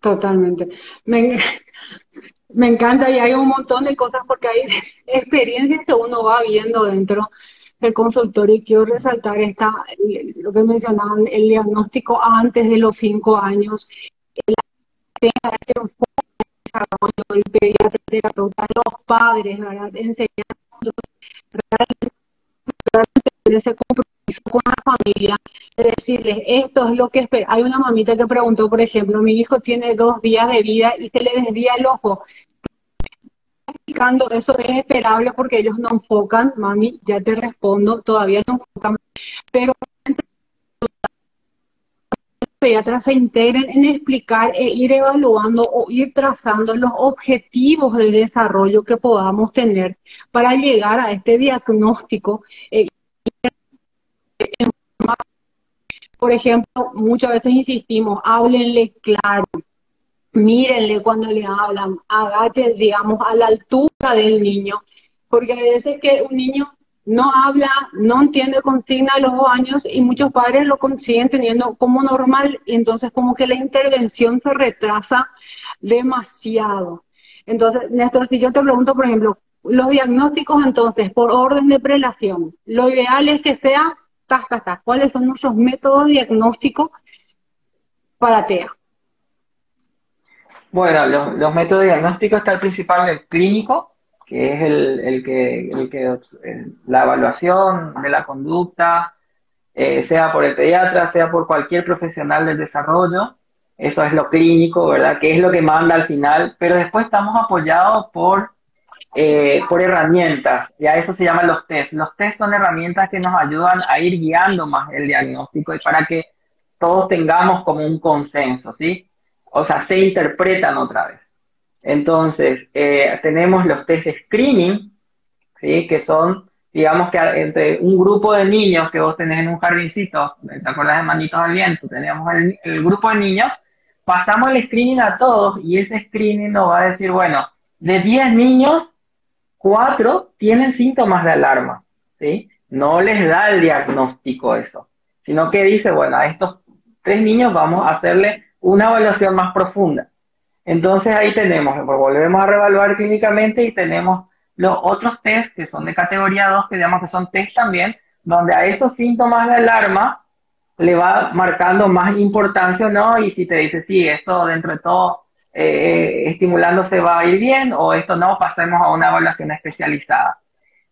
Totalmente. Me, me encanta, y hay un montón de cosas, porque hay experiencias que uno va viendo dentro del consultorio, y quiero resaltar esta, lo que mencionaban, el diagnóstico antes de los cinco años, el tenga ese enfoque de desarrollo del pediatra, terapeuta, los padres, ¿verdad? Enseñarlos realmente ese compromiso con la familia, de decirles, esto es lo que espera. Hay una mamita que preguntó, por ejemplo, mi hijo tiene dos días de vida y se le desvía el ojo. Explicando eso es esperable porque ellos no enfocan, mami, ya te respondo, todavía no enfocan, pero pediatras se integren en explicar e ir evaluando o ir trazando los objetivos de desarrollo que podamos tener para llegar a este diagnóstico. Eh, por ejemplo, muchas veces insistimos, háblenle claro, mírenle cuando le hablan, agachen, digamos, a la altura del niño, porque a veces que un niño no habla, no entiende consigna a los dos años y muchos padres lo consiguen teniendo como normal y entonces como que la intervención se retrasa demasiado. Entonces, Néstor, si yo te pregunto, por ejemplo, los diagnósticos entonces por orden de prelación, lo ideal es que sea, tas, tas, tas, ¿cuáles son nuestros métodos diagnósticos para T E A? Bueno, los, los métodos diagnósticos está el principal, el clínico, que es el, el que, el que el, la evaluación de la conducta, eh, sea por el pediatra, sea por cualquier profesional del desarrollo. Eso es lo clínico, ¿verdad? Que es lo que manda al final, pero después estamos apoyados por, eh, por herramientas, y a eso se llaman los test. Los test son herramientas que nos ayudan a ir guiando más el diagnóstico y para que todos tengamos como un consenso, ¿sí? O sea, se interpretan otra vez. Entonces, eh, tenemos los test screening, ¿sí? Que son, digamos que entre un grupo de niños que vos tenés en un jardincito, ¿te acuerdas de Manitos al Viento? Teníamos el, el grupo de niños, pasamos el screening a todos y ese screening nos va a decir, bueno, de diez niños, cuatro tienen síntomas de alarma, ¿sí? No les da el diagnóstico eso, sino que dice, bueno, a estos tres niños vamos a hacerle una evaluación más profunda. Entonces ahí tenemos, volvemos a reevaluar clínicamente y tenemos los otros test que son de categoría dos, que digamos que son test también, donde a esos síntomas de alarma le va marcando más importancia, ¿no? Y si te dice, sí, esto dentro de todo eh, estimulándose va a ir bien, o esto no, pasemos a una evaluación especializada.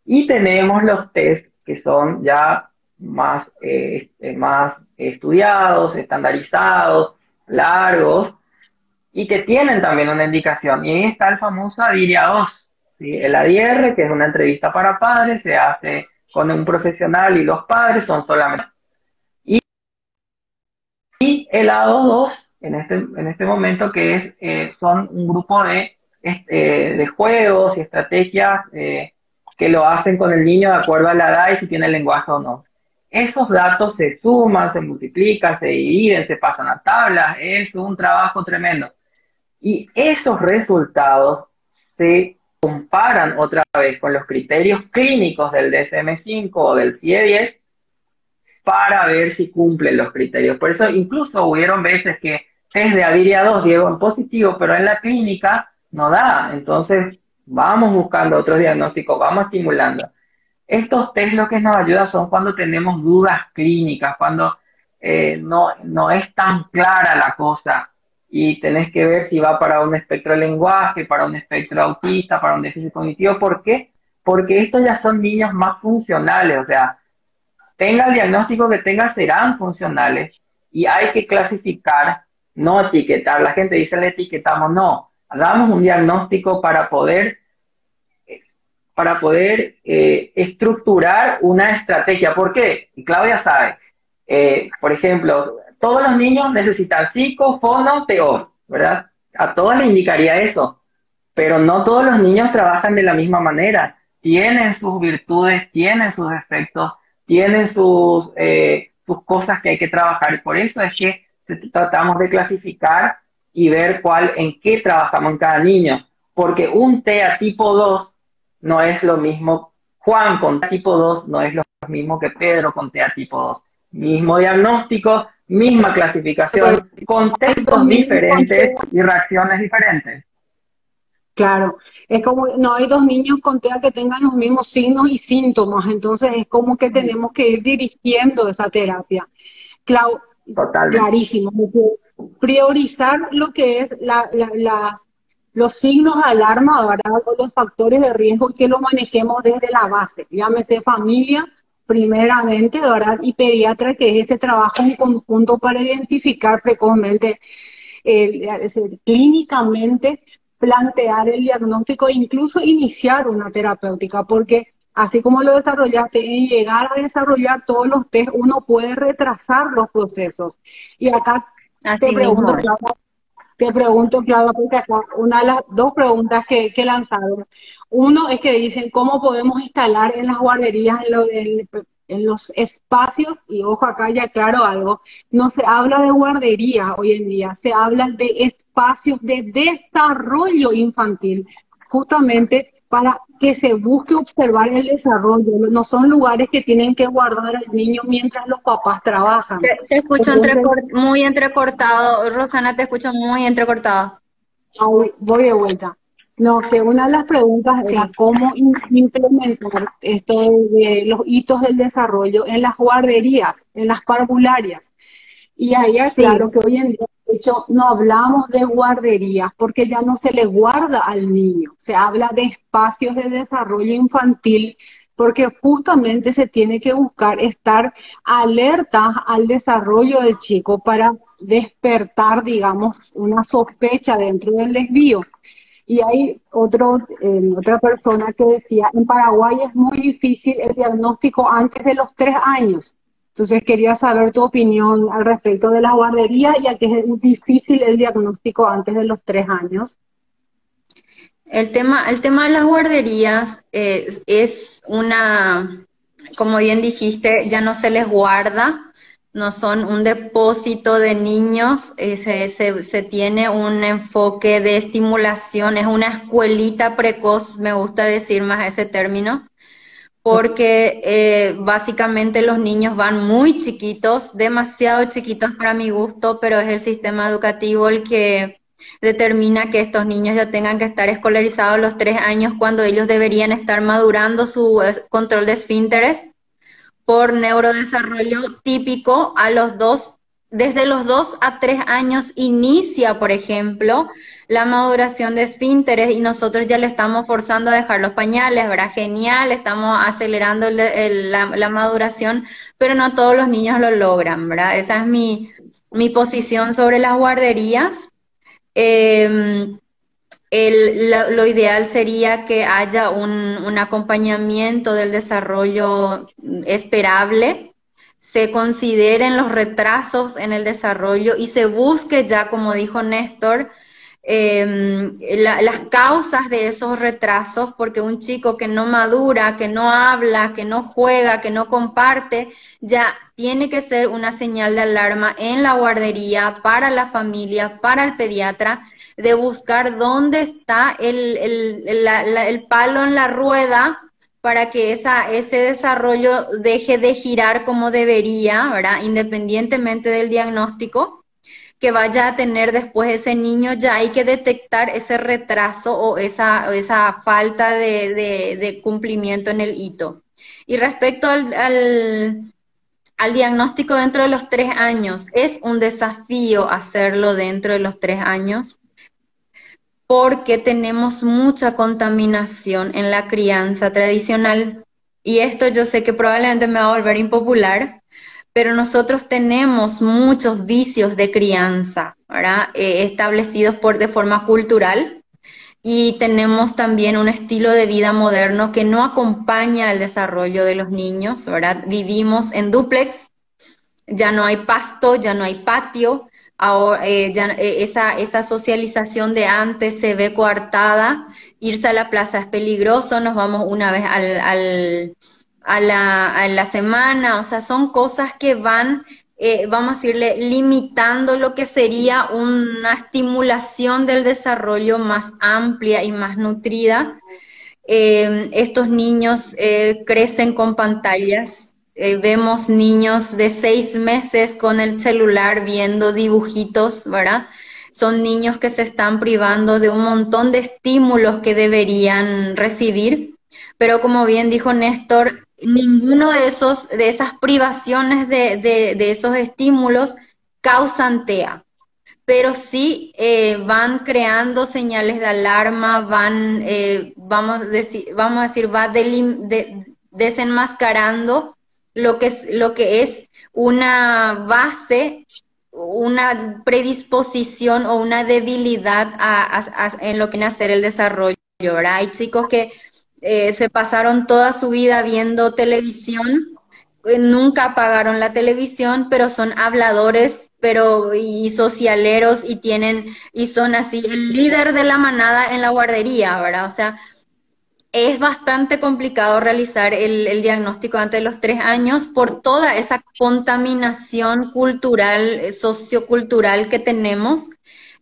Y tenemos los test que son ya más, eh, más estudiados, estandarizados, largos, y que tienen también una indicación, y ahí está el famoso A D I R, ¿sí? El A D I R, que es una entrevista para padres, se hace con un profesional y los padres son solamente, y, y el A D I dos en este, en este momento, que es eh, son un grupo de, este, de juegos y estrategias eh, que lo hacen con el niño de acuerdo a la edad y si tiene lenguaje o no. Esos datos se suman, se multiplican, se dividen, se pasan a tablas, es un trabajo tremendo. Y esos resultados se comparan otra vez con los criterios clínicos del D S M cinco o del C I E diez para ver si cumplen los criterios. Por eso incluso hubieron veces que test de A D I R dos dieron positivo, pero en la clínica no da. Entonces vamos buscando otros diagnósticos, vamos estimulando. Estos test lo que nos ayuda son cuando tenemos dudas clínicas, cuando eh, no, no es tan clara la cosa y tenés que ver si va para un espectro de lenguaje, para un espectro autista, para un déficit cognitivo. ¿Por qué? Porque estos ya son niños más funcionales, o sea, tenga el diagnóstico que tenga, serán funcionales y hay que clasificar, no etiquetar. La gente dice, le etiquetamos, no, damos un diagnóstico para poder... para poder eh, estructurar una estrategia. ¿Por qué? Y Claudia sabe. Eh, por ejemplo, todos los niños necesitan psico, fono, teo, ¿verdad? A todos les indicaría eso. Pero no todos los niños trabajan de la misma manera. Tienen sus virtudes, tienen sus defectos, tienen sus, eh, sus cosas que hay que trabajar. Por eso es que tratamos de clasificar y ver cuál, en qué trabajamos en cada niño. Porque un T E A tipo dos no es lo mismo, Juan con tipo dos no es lo mismo que Pedro con T E A tipo dos. Mismo diagnóstico, misma clasificación, contextos diferentes y reacciones diferentes. Claro, es como no hay dos niños con T E A que tengan los mismos signos y síntomas, entonces es como que tenemos que ir dirigiendo esa terapia. Clau, totalmente. Clarísimo, priorizar lo que es la, la, la los signos de alarma, ¿verdad? Los factores de riesgo y que lo manejemos desde la base, llámese familia primeramente, ¿verdad? Y pediatra, que es este trabajo en conjunto para identificar precozmente, eh, clínicamente plantear el diagnóstico e incluso iniciar una terapéutica, porque así como lo desarrollaste, en llegar a desarrollar todos los test, uno puede retrasar los procesos. Y acá así te pregunto, mismo. Te pregunto, Claudia, porque acá una de las dos preguntas que, que lanzaron. Uno es que dicen, ¿cómo podemos instalar en las guarderías, en, lo, en, en los espacios? Y ojo, acá ya aclaro algo, no se habla de guardería hoy en día, se habla de espacios de desarrollo infantil, justamente para que se busque observar el desarrollo. No son lugares que tienen que guardar al niño mientras los papás trabajan. Te, te escucho Entonces, entrecort, muy entrecortado, Rosana, te escucho muy entrecortado. Voy de vuelta. No, que una de las preguntas sí. era cómo implementar esto de los hitos del desarrollo en las guarderías, en las parvularias. Y ahí es sí. claro que hoy en día, de hecho, no hablamos de guarderías porque ya no se le guarda al niño, se habla de espacios de desarrollo infantil porque justamente se tiene que buscar estar alerta al desarrollo del chico para despertar, digamos, una sospecha dentro del desvío. Y hay otro, eh, otra persona que decía, en Paraguay es muy difícil el diagnóstico antes de los tres años. Entonces quería saber tu opinión al respecto de las guarderías, ya que es difícil el diagnóstico antes de los tres años. El tema, el tema de las guarderías es, es una, como bien dijiste, ya no se les guarda, no son un depósito de niños, eh, se, se, se tiene un enfoque de estimulación, es una escuelita precoz, me gusta decir más ese término. Porque eh, básicamente los niños van muy chiquitos, demasiado chiquitos para mi gusto, pero es el sistema educativo el que determina que estos niños ya tengan que estar escolarizados a los tres años cuando ellos deberían estar madurando su control de esfínteres por neurodesarrollo típico a los dos, desde los dos a tres años inicia, por ejemplo, la maduración de esfínteres y nosotros ya le estamos forzando a dejar los pañales, ¿verdad? Genial, estamos acelerando el, el, la, la maduración, pero no todos los niños lo logran, ¿verdad? Esa es mi, mi posición sobre las guarderías. Eh, el, la, lo ideal sería que haya un, un acompañamiento del desarrollo esperable, se consideren los retrasos en el desarrollo y se busque ya, como dijo Néstor, eh, la, las causas de esos retrasos, porque un chico que no madura, que no habla, que no juega, que no comparte, ya tiene que ser una señal de alarma en la guardería, para la familia, para el pediatra, de buscar dónde está el, el, la, la, el palo en la rueda, para que esa, ese desarrollo deje de girar como debería, ¿verdad? Independientemente del diagnóstico que vaya a tener después ese niño, ya hay que detectar ese retraso o esa, o esa falta de, de, de cumplimiento en el hito. Y respecto al, al, al diagnóstico dentro de los tres años, es un desafío hacerlo dentro de los tres años, porque tenemos mucha contaminación en la crianza tradicional. Y esto yo sé que probablemente me va a volver impopular, pero nosotros tenemos muchos vicios de crianza, ¿verdad? Eh, establecidos por, de forma cultural, y tenemos también un estilo de vida moderno que no acompaña el desarrollo de los niños, ¿verdad? Vivimos en dúplex, ya no hay pasto, ya no hay patio. Ahora, eh, ya, eh, esa, esa socialización de antes se ve coartada. Irse a la plaza es peligroso, nos vamos una vez al, al, a, la, a la semana, o sea, son cosas que van, eh, vamos a decirle, limitando lo que sería una estimulación del desarrollo más amplia y más nutrida. Eh, estos niños eh, crecen con pantallas. Eh, vemos niños de seis meses con el celular viendo dibujitos, ¿verdad? Son niños que se están privando de un montón de estímulos que deberían recibir, pero como bien dijo Néstor, ninguno de esos, de esas privaciones de, de, de esos estímulos causan T E A, pero sí eh, van creando señales de alarma, van, eh, vamos, a decir, vamos a decir, va de, desenmascarando lo que es, lo que es una base, una predisposición o una debilidad a, a, a, en lo que viene a ser el desarrollo, ¿verdad? Hay chicos que eh, se pasaron toda su vida viendo televisión, eh, nunca apagaron la televisión, pero son habladores pero y socialeros y tienen y son así el líder de la manada en la guardería, ¿verdad? O sea, es bastante complicado realizar el, el diagnóstico antes de los tres años por toda esa contaminación cultural, sociocultural que tenemos.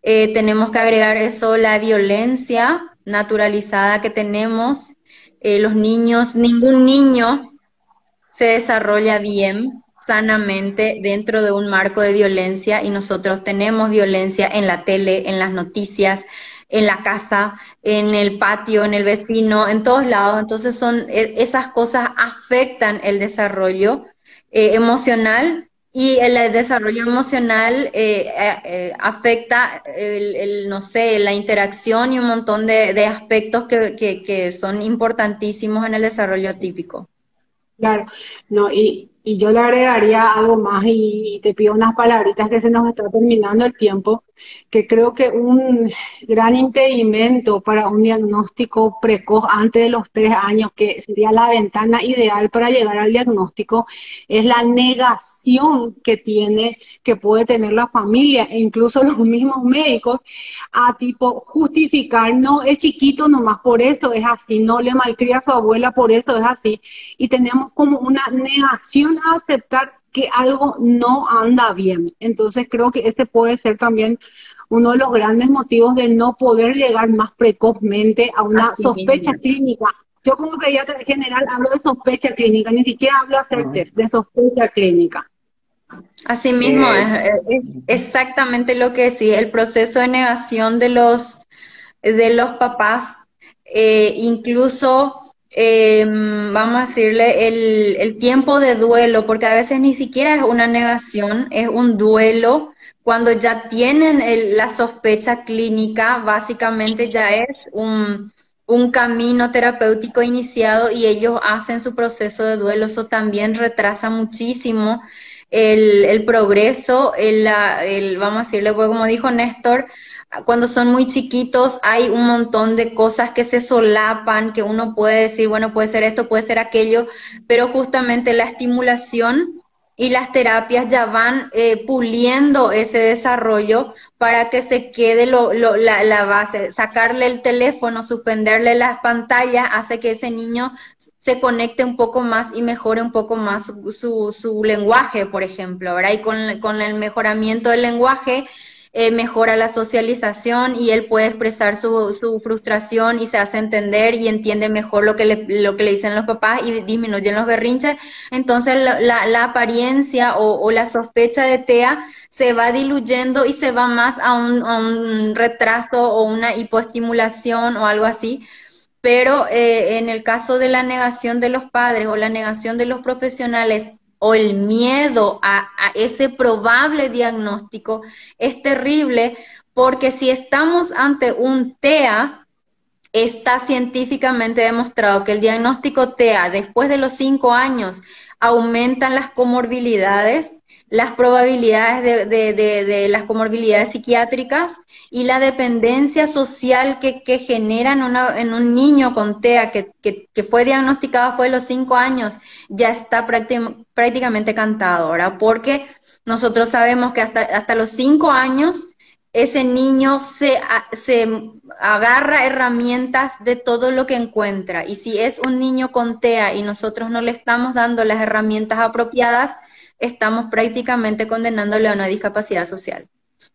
Eh, tenemos que agregar eso, la violencia naturalizada que tenemos. Eh, los niños, ningún niño se desarrolla bien, sanamente, dentro de un marco de violencia, y nosotros tenemos violencia en la tele, en las noticias, en la casa, en el patio, en el vecino, en todos lados. Entonces son, esas cosas afectan el desarrollo eh, emocional, y el desarrollo emocional eh, eh, afecta, el, el, no sé, la interacción y un montón de, de aspectos que, que, que son importantísimos en el desarrollo típico. Claro, no, y, y yo le agregaría algo más, y, y te pido unas palabritas, que se nos está terminando el tiempo, que creo que un gran impedimento para un diagnóstico precoz antes de los tres años, que sería la ventana ideal para llegar al diagnóstico, es la negación que tiene, que puede tener la familia, e incluso los mismos médicos, a tipo justificar, no, es chiquito nomás, por eso es así, no le malcría a su abuela, por eso es así, y tenemos como una negación a aceptar que algo no anda bien. Entonces creo que ese puede ser también uno de los grandes motivos de no poder llegar más precozmente a una Así sospecha bien. clínica. Yo como pediatra en general hablo de sospecha clínica, ni siquiera hablo de hacer no. test, de sospecha clínica. Así mismo, eh. es, es exactamente lo que decía, el proceso de negación de los, de los papás, eh, incluso... Eh, vamos a decirle el, el tiempo de duelo, porque a veces ni siquiera es una negación, es un duelo. Cuando ya tienen el, la sospecha clínica, básicamente ya es un, un camino terapéutico iniciado, y ellos hacen su proceso de duelo. Eso también retrasa muchísimo el, el progreso, el, el, vamos a decirle, porque como dijo Néstor, cuando son muy chiquitos hay un montón de cosas que se solapan, que uno puede decir, bueno, puede ser esto, puede ser aquello, pero justamente la estimulación y las terapias ya van eh, puliendo ese desarrollo para que se quede lo, lo, la, la base. Sacarle el teléfono, suspenderle las pantallas, hace que ese niño se conecte un poco más y mejore un poco más su, su, su lenguaje, por ejemplo, ¿verdad? Y con, con el mejoramiento del lenguaje eh, mejora la socialización y él puede expresar su, su frustración y se hace entender y entiende mejor lo que le, lo que le dicen los papás y disminuyen los berrinches. Entonces la, la apariencia o, o la sospecha de T E A se va diluyendo y se va más a un, a un retraso o una hipoestimulación o algo así. Pero eh, en el caso de la negación de los padres o la negación de los profesionales o el miedo a, a ese probable diagnóstico es terrible, porque si estamos ante un T E A, está científicamente demostrado que el diagnóstico T E A después de los cinco años aumentan las comorbilidades, las probabilidades de, de, de, de las comorbilidades psiquiátricas y la dependencia social que, que generan una, en un niño con T E A que, que, que fue diagnosticado después de los cinco años, ya está prácti- prácticamente cantado, ¿verdad? Porque nosotros sabemos que hasta, hasta los cinco años ese niño se, se agarra herramientas de todo lo que encuentra, y si es un niño con T E A y nosotros no le estamos dando las herramientas apropiadas, estamos prácticamente condenándole a una discapacidad social.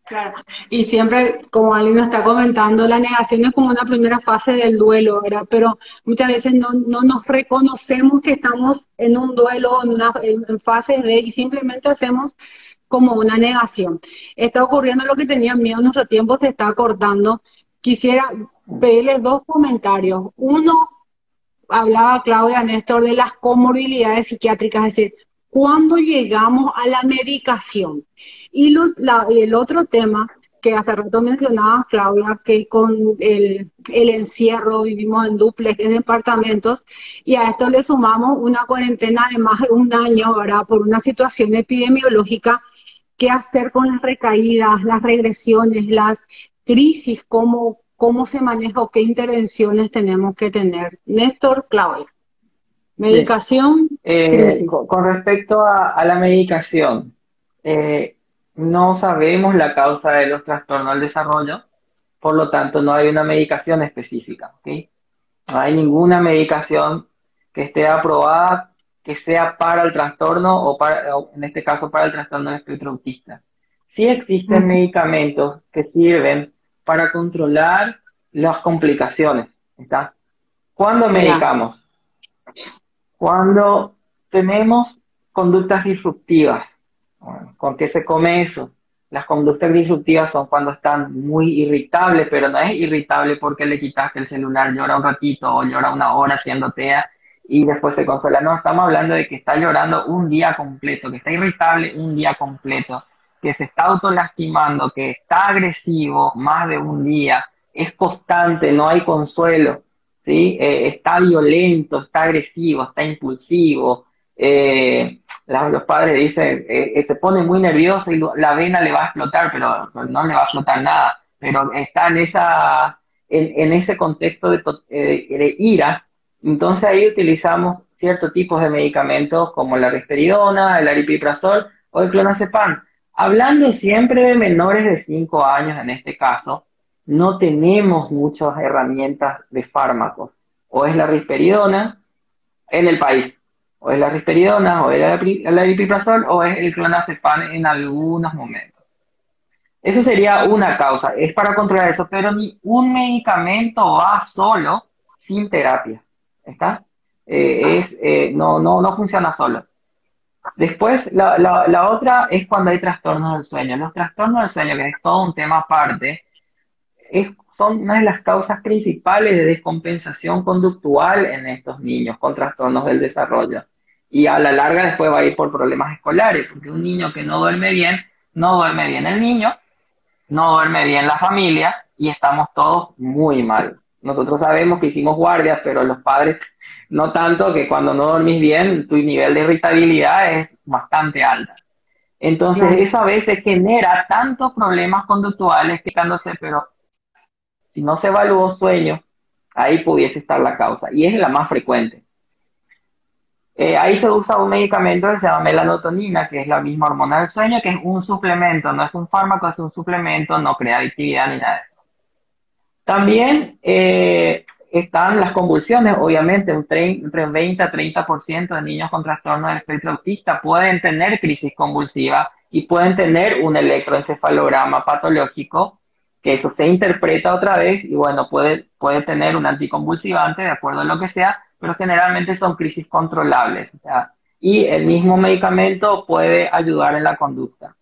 Claro, y siempre, como alguien nos está comentando, la negación es como una primera fase del duelo, ¿verdad? Pero muchas veces no, no nos reconocemos que estamos en un duelo, en, una, en fases de, y simplemente hacemos como una negación. Está ocurriendo lo que tenía miedo, nuestro tiempo se está acortando. Quisiera pedirles dos comentarios. Uno, hablaba Claudia Néstor de las comorbilidades psiquiátricas, es decir, cuando llegamos a la medicación. Y lo, la, el otro tema que hace rato mencionabas, Claudia, que con el, el encierro vivimos en dúplex, en departamentos, y a esto le sumamos una cuarentena de más de un año, ¿verdad?, por una situación epidemiológica. ¿Qué hacer con las recaídas, las regresiones, las crisis? ¿Cómo, cómo se maneja o qué intervenciones tenemos que tener? Néstor, Claudia. Medicación. Eh, con respecto a, a la medicación, eh, no sabemos la causa de los trastornos del desarrollo, por lo tanto no hay una medicación específica, ¿okay? No hay ninguna medicación que esté aprobada que sea para el trastorno o, para, o en este caso para el trastorno del espectro autista. Sí existen mm. medicamentos que sirven para controlar las complicaciones, ¿está? ¿Cuándo medicamos? Cuando tenemos conductas disruptivas, ¿con qué se come eso? Las conductas disruptivas son cuando están muy irritables, pero no es irritable porque le quitaste el celular, llora un ratito o llora una hora haciendo T E A y después se consuela. No, estamos hablando de que está llorando un día completo, que está irritable un día completo, que se está autolastimando, que está agresivo más de un día, es constante, no hay consuelo. ¿Sí? Eh, está violento, está agresivo, está impulsivo, eh, la, los padres dicen, eh, se pone muy nervioso y lo, la vena le va a explotar, pero, pero no le va a explotar nada, pero está en, esa, en, en ese contexto de, eh, de ira. Entonces ahí utilizamos ciertos tipos de medicamentos como la risperidona, el aripiprazol o el clonazepam, hablando siempre de menores de cinco años en este caso. No tenemos muchas herramientas de fármacos, o es la risperidona en el país, o es la risperidona, o es el aripiprazol, o es el clonazepam en algunos momentos. Eso sería una causa, es para controlar eso, pero ni un medicamento va solo sin terapia, ¿está? Eh, es, eh, no, no, no funciona solo. Después, la, la, la otra es cuando hay trastornos del sueño. Los trastornos del sueño, que es todo un tema aparte, Es, son una de las causas principales de descompensación conductual en estos niños con trastornos del desarrollo, y a la larga después va a ir por problemas escolares, porque un niño que no duerme bien, no duerme bien el niño, no duerme bien la familia, y estamos todos muy mal. Nosotros sabemos que hicimos guardias, pero los padres no tanto, que cuando no dormís bien tu nivel de irritabilidad es bastante alta. Entonces eso a veces genera tantos problemas conductuales quedándose, pero si no se evaluó sueño, ahí pudiese estar la causa, y es la más frecuente. Eh, ahí se usa un medicamento que se llama melatonina, que es la misma hormona del sueño, que es un suplemento, no es un fármaco, es un suplemento, no crea adictividad ni nada de eso. También eh, están las convulsiones, obviamente, entre un veinte a treinta por ciento de niños con trastorno del espectro autista pueden tener crisis convulsiva y pueden tener un electroencefalograma patológico, que eso se interpreta otra vez y bueno, puede, puede tener un anticonvulsivante, de acuerdo a lo que sea, pero generalmente son crisis controlables, o sea, y el mismo medicamento puede ayudar en la conducta.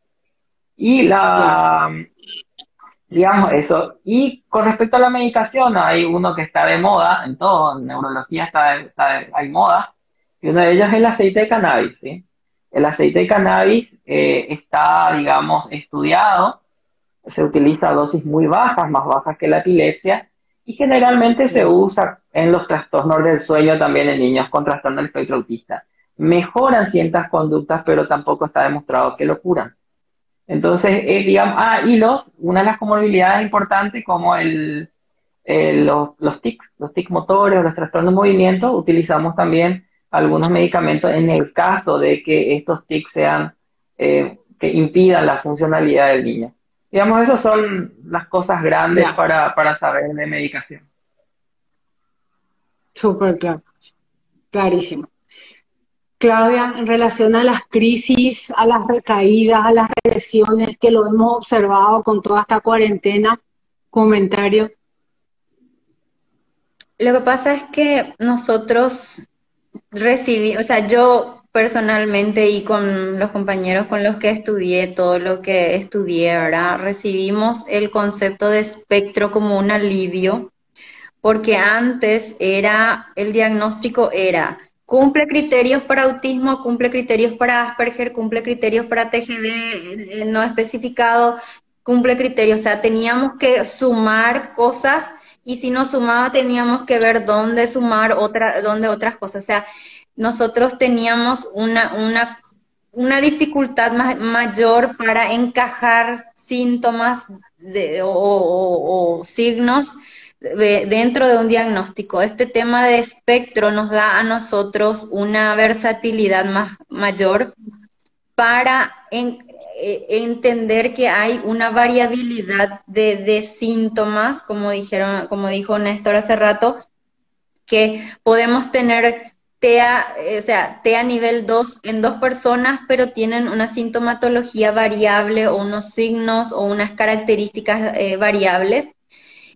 Y la, digamos eso, y con respecto a la medicación, hay uno que está de moda, en todo, en neurología está, está, hay moda, y uno de ellos es el aceite de cannabis, ¿sí? El aceite de cannabis eh, está, digamos, estudiado, se utiliza a dosis muy bajas, más bajas que la epilepsia, y generalmente se usa en los trastornos del sueño también en niños con trastorno del espectro autista. Mejoran ciertas conductas, pero tampoco está demostrado que lo curan. Entonces, eh, digamos, ah, y los, una de las comorbilidades importantes como el, eh, los, los tics, los tics motores, los trastornos de movimiento, utilizamos también algunos medicamentos en el caso de que estos tics sean, eh, que impidan la funcionalidad del niño. Digamos, esas son las cosas grandes yeah. para, para saber de medicación. Súper claro, clarísimo. Claudia, en relación a las crisis, a las recaídas, a las regresiones que lo hemos observado con toda esta cuarentena, comentario. Lo que pasa es que nosotros recibimos, o sea, yo personalmente y con los compañeros con los que estudié, todo lo que estudié, ¿verdad? Recibimos el concepto de espectro como un alivio, porque antes era, el diagnóstico era, cumple criterios para autismo, cumple criterios para Asperger, cumple criterios para T G D no especificado, cumple criterios, o sea, teníamos que sumar cosas y si no sumaba teníamos que ver dónde sumar otra, dónde otras cosas, o sea, nosotros teníamos una, una, una dificultad ma mayor para encajar síntomas de, o, o, o signos de, dentro de un diagnóstico. Este tema de espectro nos da a nosotros una versatilidad más, mayor para en, eh, entender que hay una variabilidad de, de síntomas, como, dijeron, como dijo Néstor hace rato, que podemos tener T E A, o sea, T E A nivel dos en dos personas, pero tienen una sintomatología variable o unos signos o unas características eh, variables.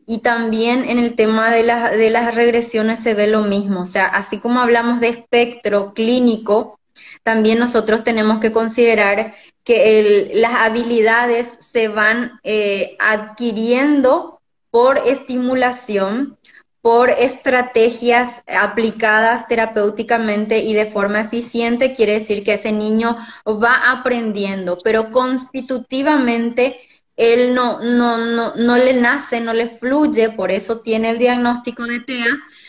Y también en el tema de, la, de las regresiones se ve lo mismo. O sea, así como hablamos de espectro clínico, también nosotros tenemos que considerar que el, las habilidades se van eh, adquiriendo por estimulación, por estrategias aplicadas terapéuticamente y de forma eficiente, quiere decir que ese niño va aprendiendo, pero constitutivamente él no, no, no, no le nace, no le fluye, por eso tiene el diagnóstico de T E A.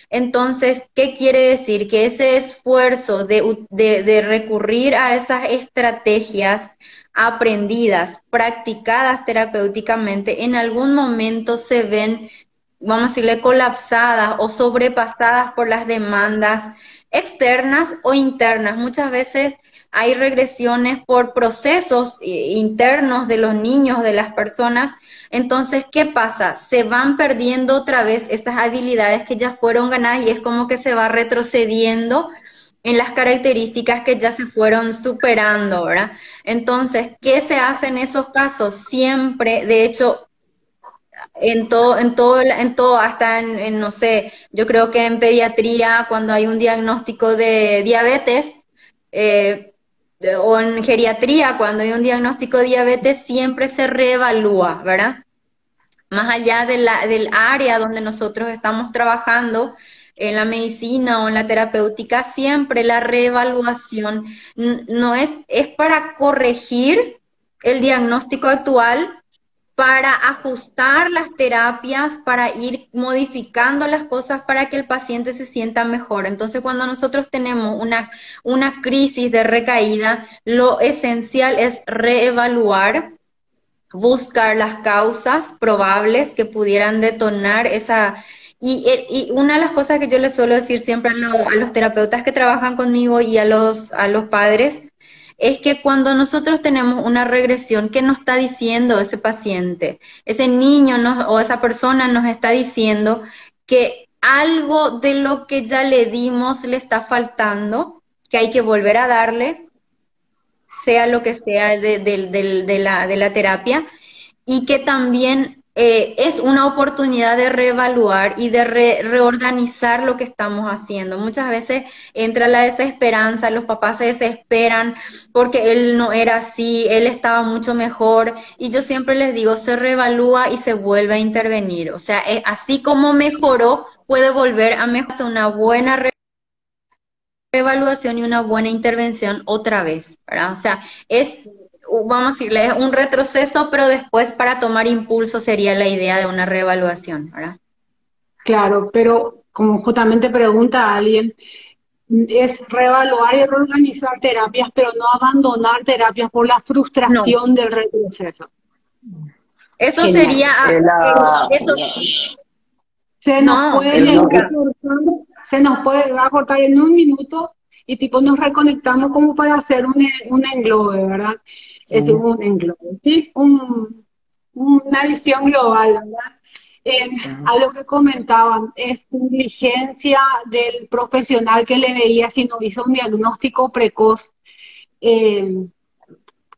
Entonces, ¿qué quiere decir? Que ese esfuerzo de, de, de recurrir a esas estrategias aprendidas, practicadas terapéuticamente, en algún momento se ven, vamos a decirle, colapsadas o sobrepasadas por las demandas externas o internas. Muchas veces hay regresiones por procesos internos de los niños, de las personas. Entonces, ¿qué pasa? Se van perdiendo otra vez esas habilidades que ya fueron ganadas y es como que se va retrocediendo en las características que ya se fueron superando, ¿verdad? Entonces, ¿qué se hace en esos casos? Siempre, de hecho, en todo, en todo, en todo, hasta en, en, no sé, yo creo que en pediatría, cuando hay un diagnóstico de diabetes, eh, o en geriatría, cuando hay un diagnóstico de diabetes, siempre se reevalúa, ¿verdad? Más allá de la, del área donde nosotros estamos trabajando, en la medicina o en la terapéutica, siempre la reevaluación no es, es para corregir el diagnóstico actual, para ajustar las terapias, para ir modificando las cosas para que el paciente se sienta mejor. Entonces, cuando nosotros tenemos una, una crisis de recaída, lo esencial es reevaluar, buscar las causas probables que pudieran detonar esa, Y, y una de las cosas que yo les suelo decir siempre a, lo, a los terapeutas que trabajan conmigo y a los, a los padres, es que cuando nosotros tenemos una regresión, ¿qué nos está diciendo ese paciente? Ese niño nos, o esa persona nos está diciendo que algo de lo que ya le dimos le está faltando, que hay que volver a darle, sea lo que sea de, de, de, de, la, de la terapia, y que también eh, es una oportunidad de reevaluar y de re, reorganizar lo que estamos haciendo. Muchas veces entra la desesperanza, los papás se desesperan porque él no era así, él estaba mucho mejor, y yo siempre les digo, se reevalúa y se vuelve a intervenir. O sea, eh, así como mejoró, puede volver a mejorar una buena re evaluación y una buena intervención otra vez, ¿verdad? O sea, es, vamos a decirle, es un retroceso, pero después para tomar impulso sería la idea de una reevaluación, ¿verdad? Claro, pero como justamente pregunta alguien, es reevaluar y reorganizar terapias, pero no abandonar terapias por la frustración no. del retroceso. Eso Genial. sería... La... Eso, se nos no, puede se nos puede va a cortar en un minuto y tipo nos reconectamos como para hacer un, un englobe, ¿verdad? Sí. Es un englobe, ¿sí? Un, una visión global, ¿verdad? Eh, sí. A lo que comentaban, es negligencia del profesional que le veía si no hizo un diagnóstico precoz. Eh,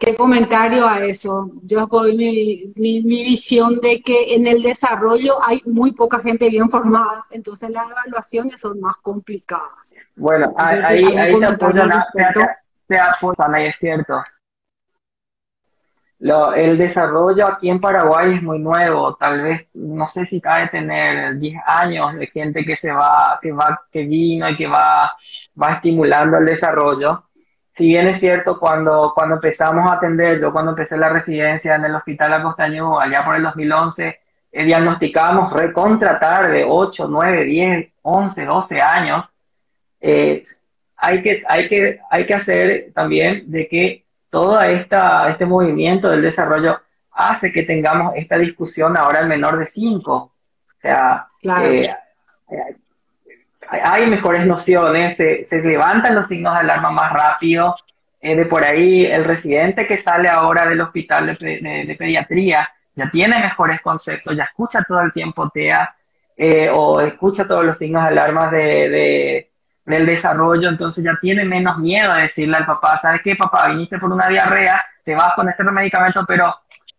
¿Qué comentario a eso? Yo doy mi, mi, mi visión de que en el desarrollo hay muy poca gente bien formada, entonces las evaluaciones son más complicadas. Bueno, entonces, ahí, si ahí te apoyo, te apoyo, Ana, y es cierto. Lo, el desarrollo aquí en Paraguay es muy nuevo, tal vez, no sé si cabe tener diez años de gente que se va, que va, que vino y que va, va estimulando el desarrollo. Si bien es cierto, cuando, cuando empezamos a atender, yo cuando empecé la residencia en el hospital Acosta Ñuga, allá por el dos mil once, eh, diagnosticábamos recontra tarde, ocho, nueve, diez, once, doce años. Eh, hay, que, hay, que, hay que hacer también de que todo esta, este movimiento del desarrollo hace que tengamos esta discusión ahora al menor de cinco. O sea, claro. eh, eh, hay mejores nociones, se, se levantan los signos de alarma más rápido, eh, de por ahí el residente que sale ahora del hospital de, de, de pediatría ya tiene mejores conceptos, ya escucha todo el tiempo T E A, eh, o escucha todos los signos de alarma de, de, del desarrollo, entonces ya tiene menos miedo de decirle al papá, ¿sabes qué, papá? Viniste por una diarrea, te vas con este medicamento, pero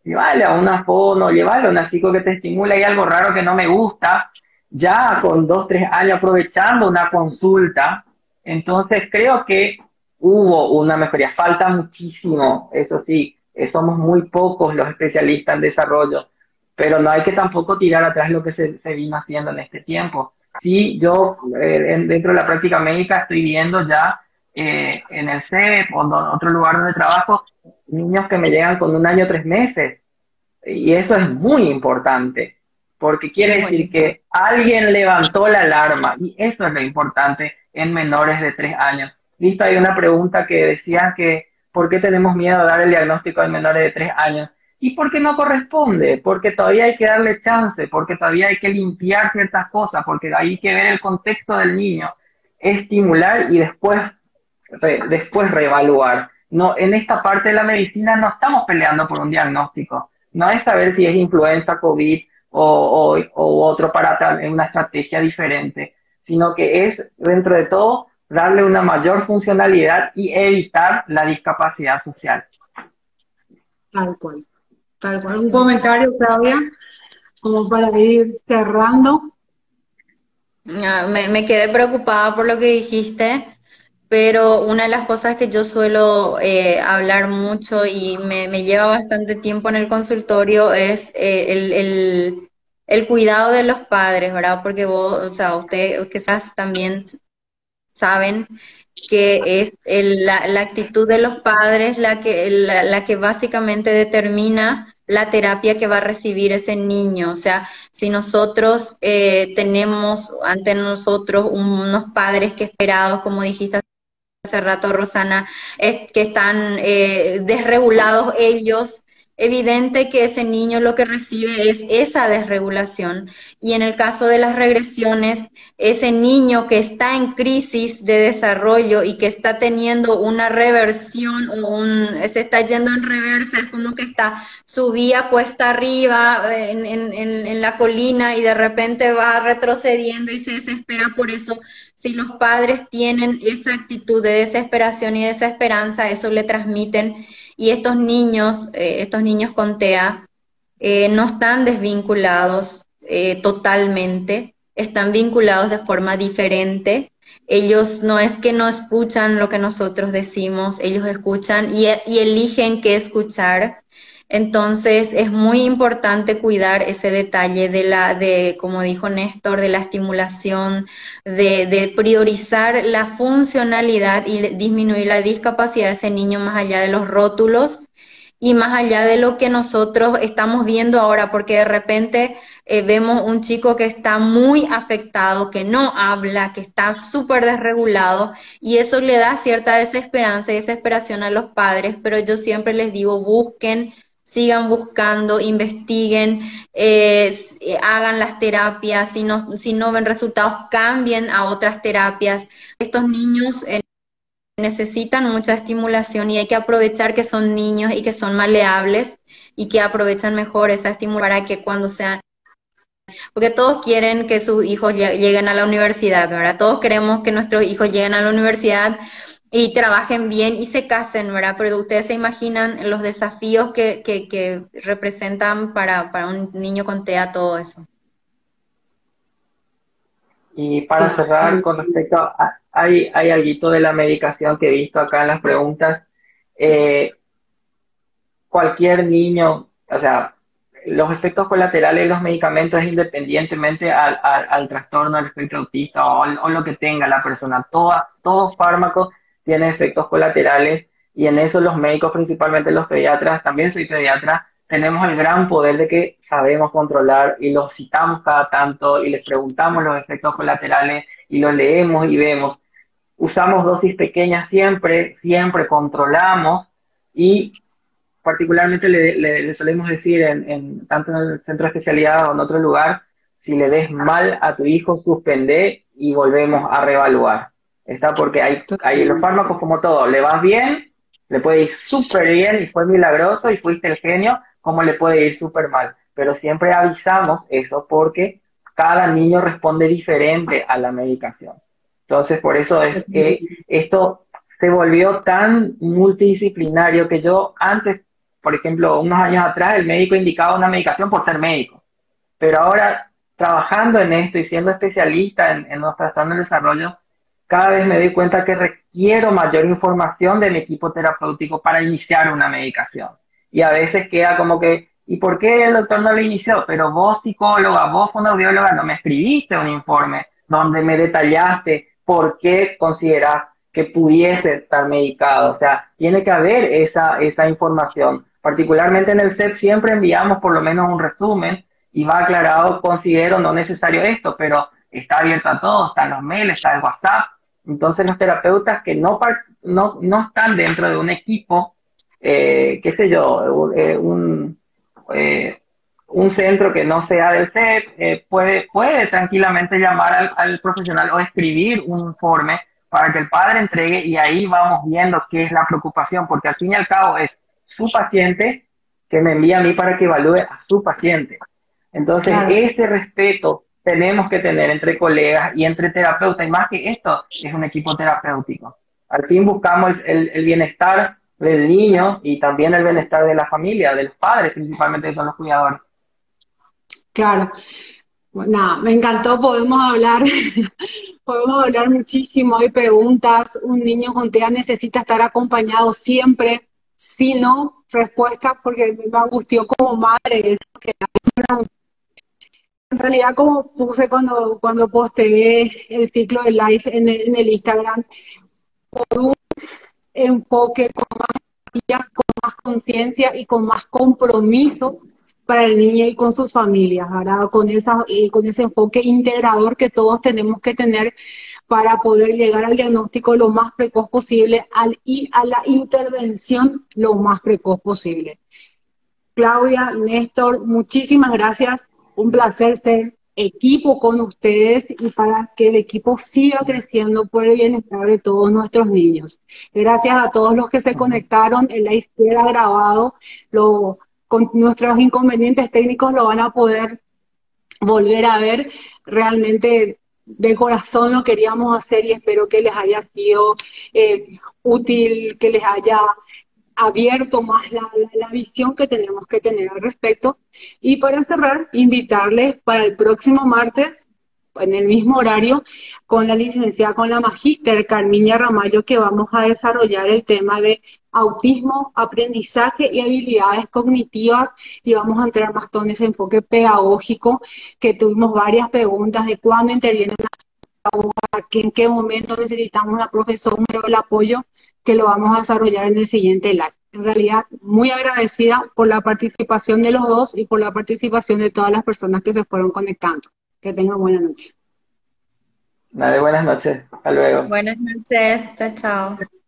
llévale a una fono, llévale a una psico que te estimula, hay algo raro que no me gusta, ya con dos, tres años aprovechando una consulta. Entonces creo que hubo una mejoría, falta muchísimo, eso sí, somos muy pocos los especialistas en desarrollo, pero no hay que tampoco tirar atrás lo que se, se vino haciendo en este tiempo. Sí, yo eh, dentro de la práctica médica estoy viendo ya eh, en el C E P o en otro lugar donde trabajo, niños que me llegan con un año, tres meses, y eso es muy importante. Porque quiere decir que alguien levantó la alarma, y eso es lo importante en menores de tres años. Listo, hay una pregunta que decía que ¿por qué tenemos miedo a dar el diagnóstico en menores de tres años? ¿Y por qué no corresponde? Porque todavía hay que darle chance, porque todavía hay que limpiar ciertas cosas, porque hay que ver el contexto del niño, estimular y después, re, después reevaluar. No, en esta parte de la medicina no estamos peleando por un diagnóstico, no es saber si es influenza, COVID, O, o, o otro para tal, una estrategia diferente, sino que es, dentro de todo, darle una mayor funcionalidad y evitar la discapacidad social. Tal cual, tal cual. ¿Un comentario, Claudia? Como para ir cerrando. Me, me quedé preocupada por lo que dijiste, pero una de las cosas que yo suelo eh, hablar mucho y me, me lleva bastante tiempo en el consultorio es eh, el, el, el cuidado de los padres, ¿verdad? Porque vos, o sea, ustedes quizás también saben que es el, la, la actitud de los padres la que, la, la que básicamente determina la terapia que va a recibir ese niño. O sea, si nosotros eh, tenemos ante nosotros unos padres que esperados, como dijiste hace rato, Rosana, es que están eh, desregulados ellos, evidente que ese niño lo que recibe es esa desregulación. Y en el caso de las regresiones, ese niño que está en crisis de desarrollo y que está teniendo una reversión, o un, se está yendo en reversa, es como que está subía cuesta arriba en, en, en la colina y de repente va retrocediendo y se desespera. Por eso, si los padres tienen esa actitud de desesperación y desesperanza, eso le transmiten. Y estos niños, eh, estos niños con T E A, eh, no están desvinculados eh, totalmente, están vinculados de forma diferente. Ellos no es que no escuchan lo que nosotros decimos, ellos escuchan y, y eligen qué escuchar. Entonces es muy importante cuidar ese detalle de la, de, como dijo Néstor, de la estimulación, de, de priorizar la funcionalidad y disminuir la discapacidad de ese niño más allá de los rótulos y más allá de lo que nosotros estamos viendo ahora, porque de repente eh, vemos un chico que está muy afectado, que no habla, que está súper desregulado, y eso le da cierta desesperanza y desesperación a los padres, pero yo siempre les digo, busquen, sigan buscando, investiguen, eh, hagan las terapias, si no, si no ven resultados, cambien a otras terapias. Estos niños... Eh, necesitan mucha estimulación y hay que aprovechar que son niños y que son maleables y que aprovechan mejor esa estimulación para que cuando sean... Porque todos quieren que sus hijos lleguen a la universidad, ¿verdad? Todos queremos que nuestros hijos lleguen a la universidad y trabajen bien y se casen, ¿verdad? Pero ustedes se imaginan los desafíos que, que, que representan para, para un niño con T E A todo eso. Y para cerrar, con respecto a... Hay, hay algo de la medicación que he visto acá en las preguntas. Eh, cualquier niño, o sea, los efectos colaterales de los medicamentos independientemente al, al, al trastorno del espectro autista o, o lo que tenga la persona. Toda, todos fármacos tienen efectos colaterales y en eso los médicos, principalmente los pediatras, también soy pediatra, tenemos el gran poder de que sabemos controlar y los citamos cada tanto y les preguntamos los efectos colaterales y los leemos y vemos. Usamos dosis pequeñas siempre, siempre controlamos y particularmente le, le, le solemos decir, en, en, tanto en el centro de especialidad o en otro lugar, si le des mal a tu hijo, suspende y volvemos a reevaluar. Está porque hay, hay los fármacos como todo, le vas bien, le puede ir súper bien y fue milagroso y fuiste el genio, como le puede ir súper mal. Pero siempre avisamos eso porque cada niño responde diferente a la medicación. Entonces, por eso es que esto se volvió tan multidisciplinario que yo antes, por ejemplo, unos años atrás, el médico indicaba una medicación por ser médico. Pero ahora, trabajando en esto y siendo especialista en, en los trastornos de desarrollo, cada vez me doy cuenta que requiero mayor información del equipo terapéutico para iniciar una medicación. Y a veces queda como que, ¿y por qué el doctor no lo inició? Pero vos, psicóloga, vos, fonoaudióloga, no me escribiste un informe donde me detallaste por qué considerás que pudiese estar medicado. O sea, tiene que haber esa, esa información. Particularmente en el C E P siempre enviamos por lo menos un resumen y va aclarado, considero no necesario esto, pero está abierto a todos, están los mails, está el WhatsApp. Entonces los terapeutas que no, no, no están dentro de un equipo, eh, qué sé yo, un... Eh, un centro que no sea del C E P eh, puede, puede tranquilamente llamar al, al profesional o escribir un informe para que el padre entregue y ahí vamos viendo qué es la preocupación, porque al fin y al cabo es su paciente que me envía a mí para que evalúe a su paciente. Entonces, claro, ese respeto tenemos que tener entre colegas y entre terapeutas, y más que esto, es un equipo terapéutico. Al fin buscamos el, el, el bienestar del niño y también el bienestar de la familia, de los padres principalmente, que son los cuidadores. Claro. Nada, me encantó, podemos hablar, podemos hablar muchísimo, hay preguntas, un niño con T E A necesita estar acompañado siempre, si no, respuestas, porque me angustió como madre, que en realidad como puse cuando, cuando posteé el ciclo de live en el, en el Instagram, por un enfoque con más, con más conciencia y con más compromiso para el niño y con sus familias, ¿verdad? Con, esa, eh, con ese enfoque integrador que todos tenemos que tener para poder llegar al diagnóstico lo más precoz posible al, y a la intervención lo más precoz posible. Claudia, Néstor, muchísimas gracias. Un placer ser equipo con ustedes y para que el equipo siga creciendo por el bienestar de todos nuestros niños. Gracias a todos los que se conectaron, el live queda grabado, lo, con nuestros inconvenientes técnicos lo van a poder volver a ver. Realmente de corazón lo queríamos hacer y espero que les haya sido eh, útil, que les haya abierto más la, la, la visión que tenemos que tener al respecto. Y para cerrar, invitarles para el próximo martes, en el mismo horario, con la licenciada, con la magíster Carmiña Ramallo, que vamos a desarrollar el tema de autismo, aprendizaje y habilidades cognitivas, y vamos a entrar más con ese enfoque pedagógico, que tuvimos varias preguntas de cuándo interviene la pedagoga, en qué momento necesitamos una profesora o el apoyo, que lo vamos a desarrollar en el siguiente live. En realidad, muy agradecida por la participación de los dos y por la participación de todas las personas que se fueron conectando. Que tengan buena noche. Dale, buenas noches. Hasta luego. Buenas noches. Chao, chao.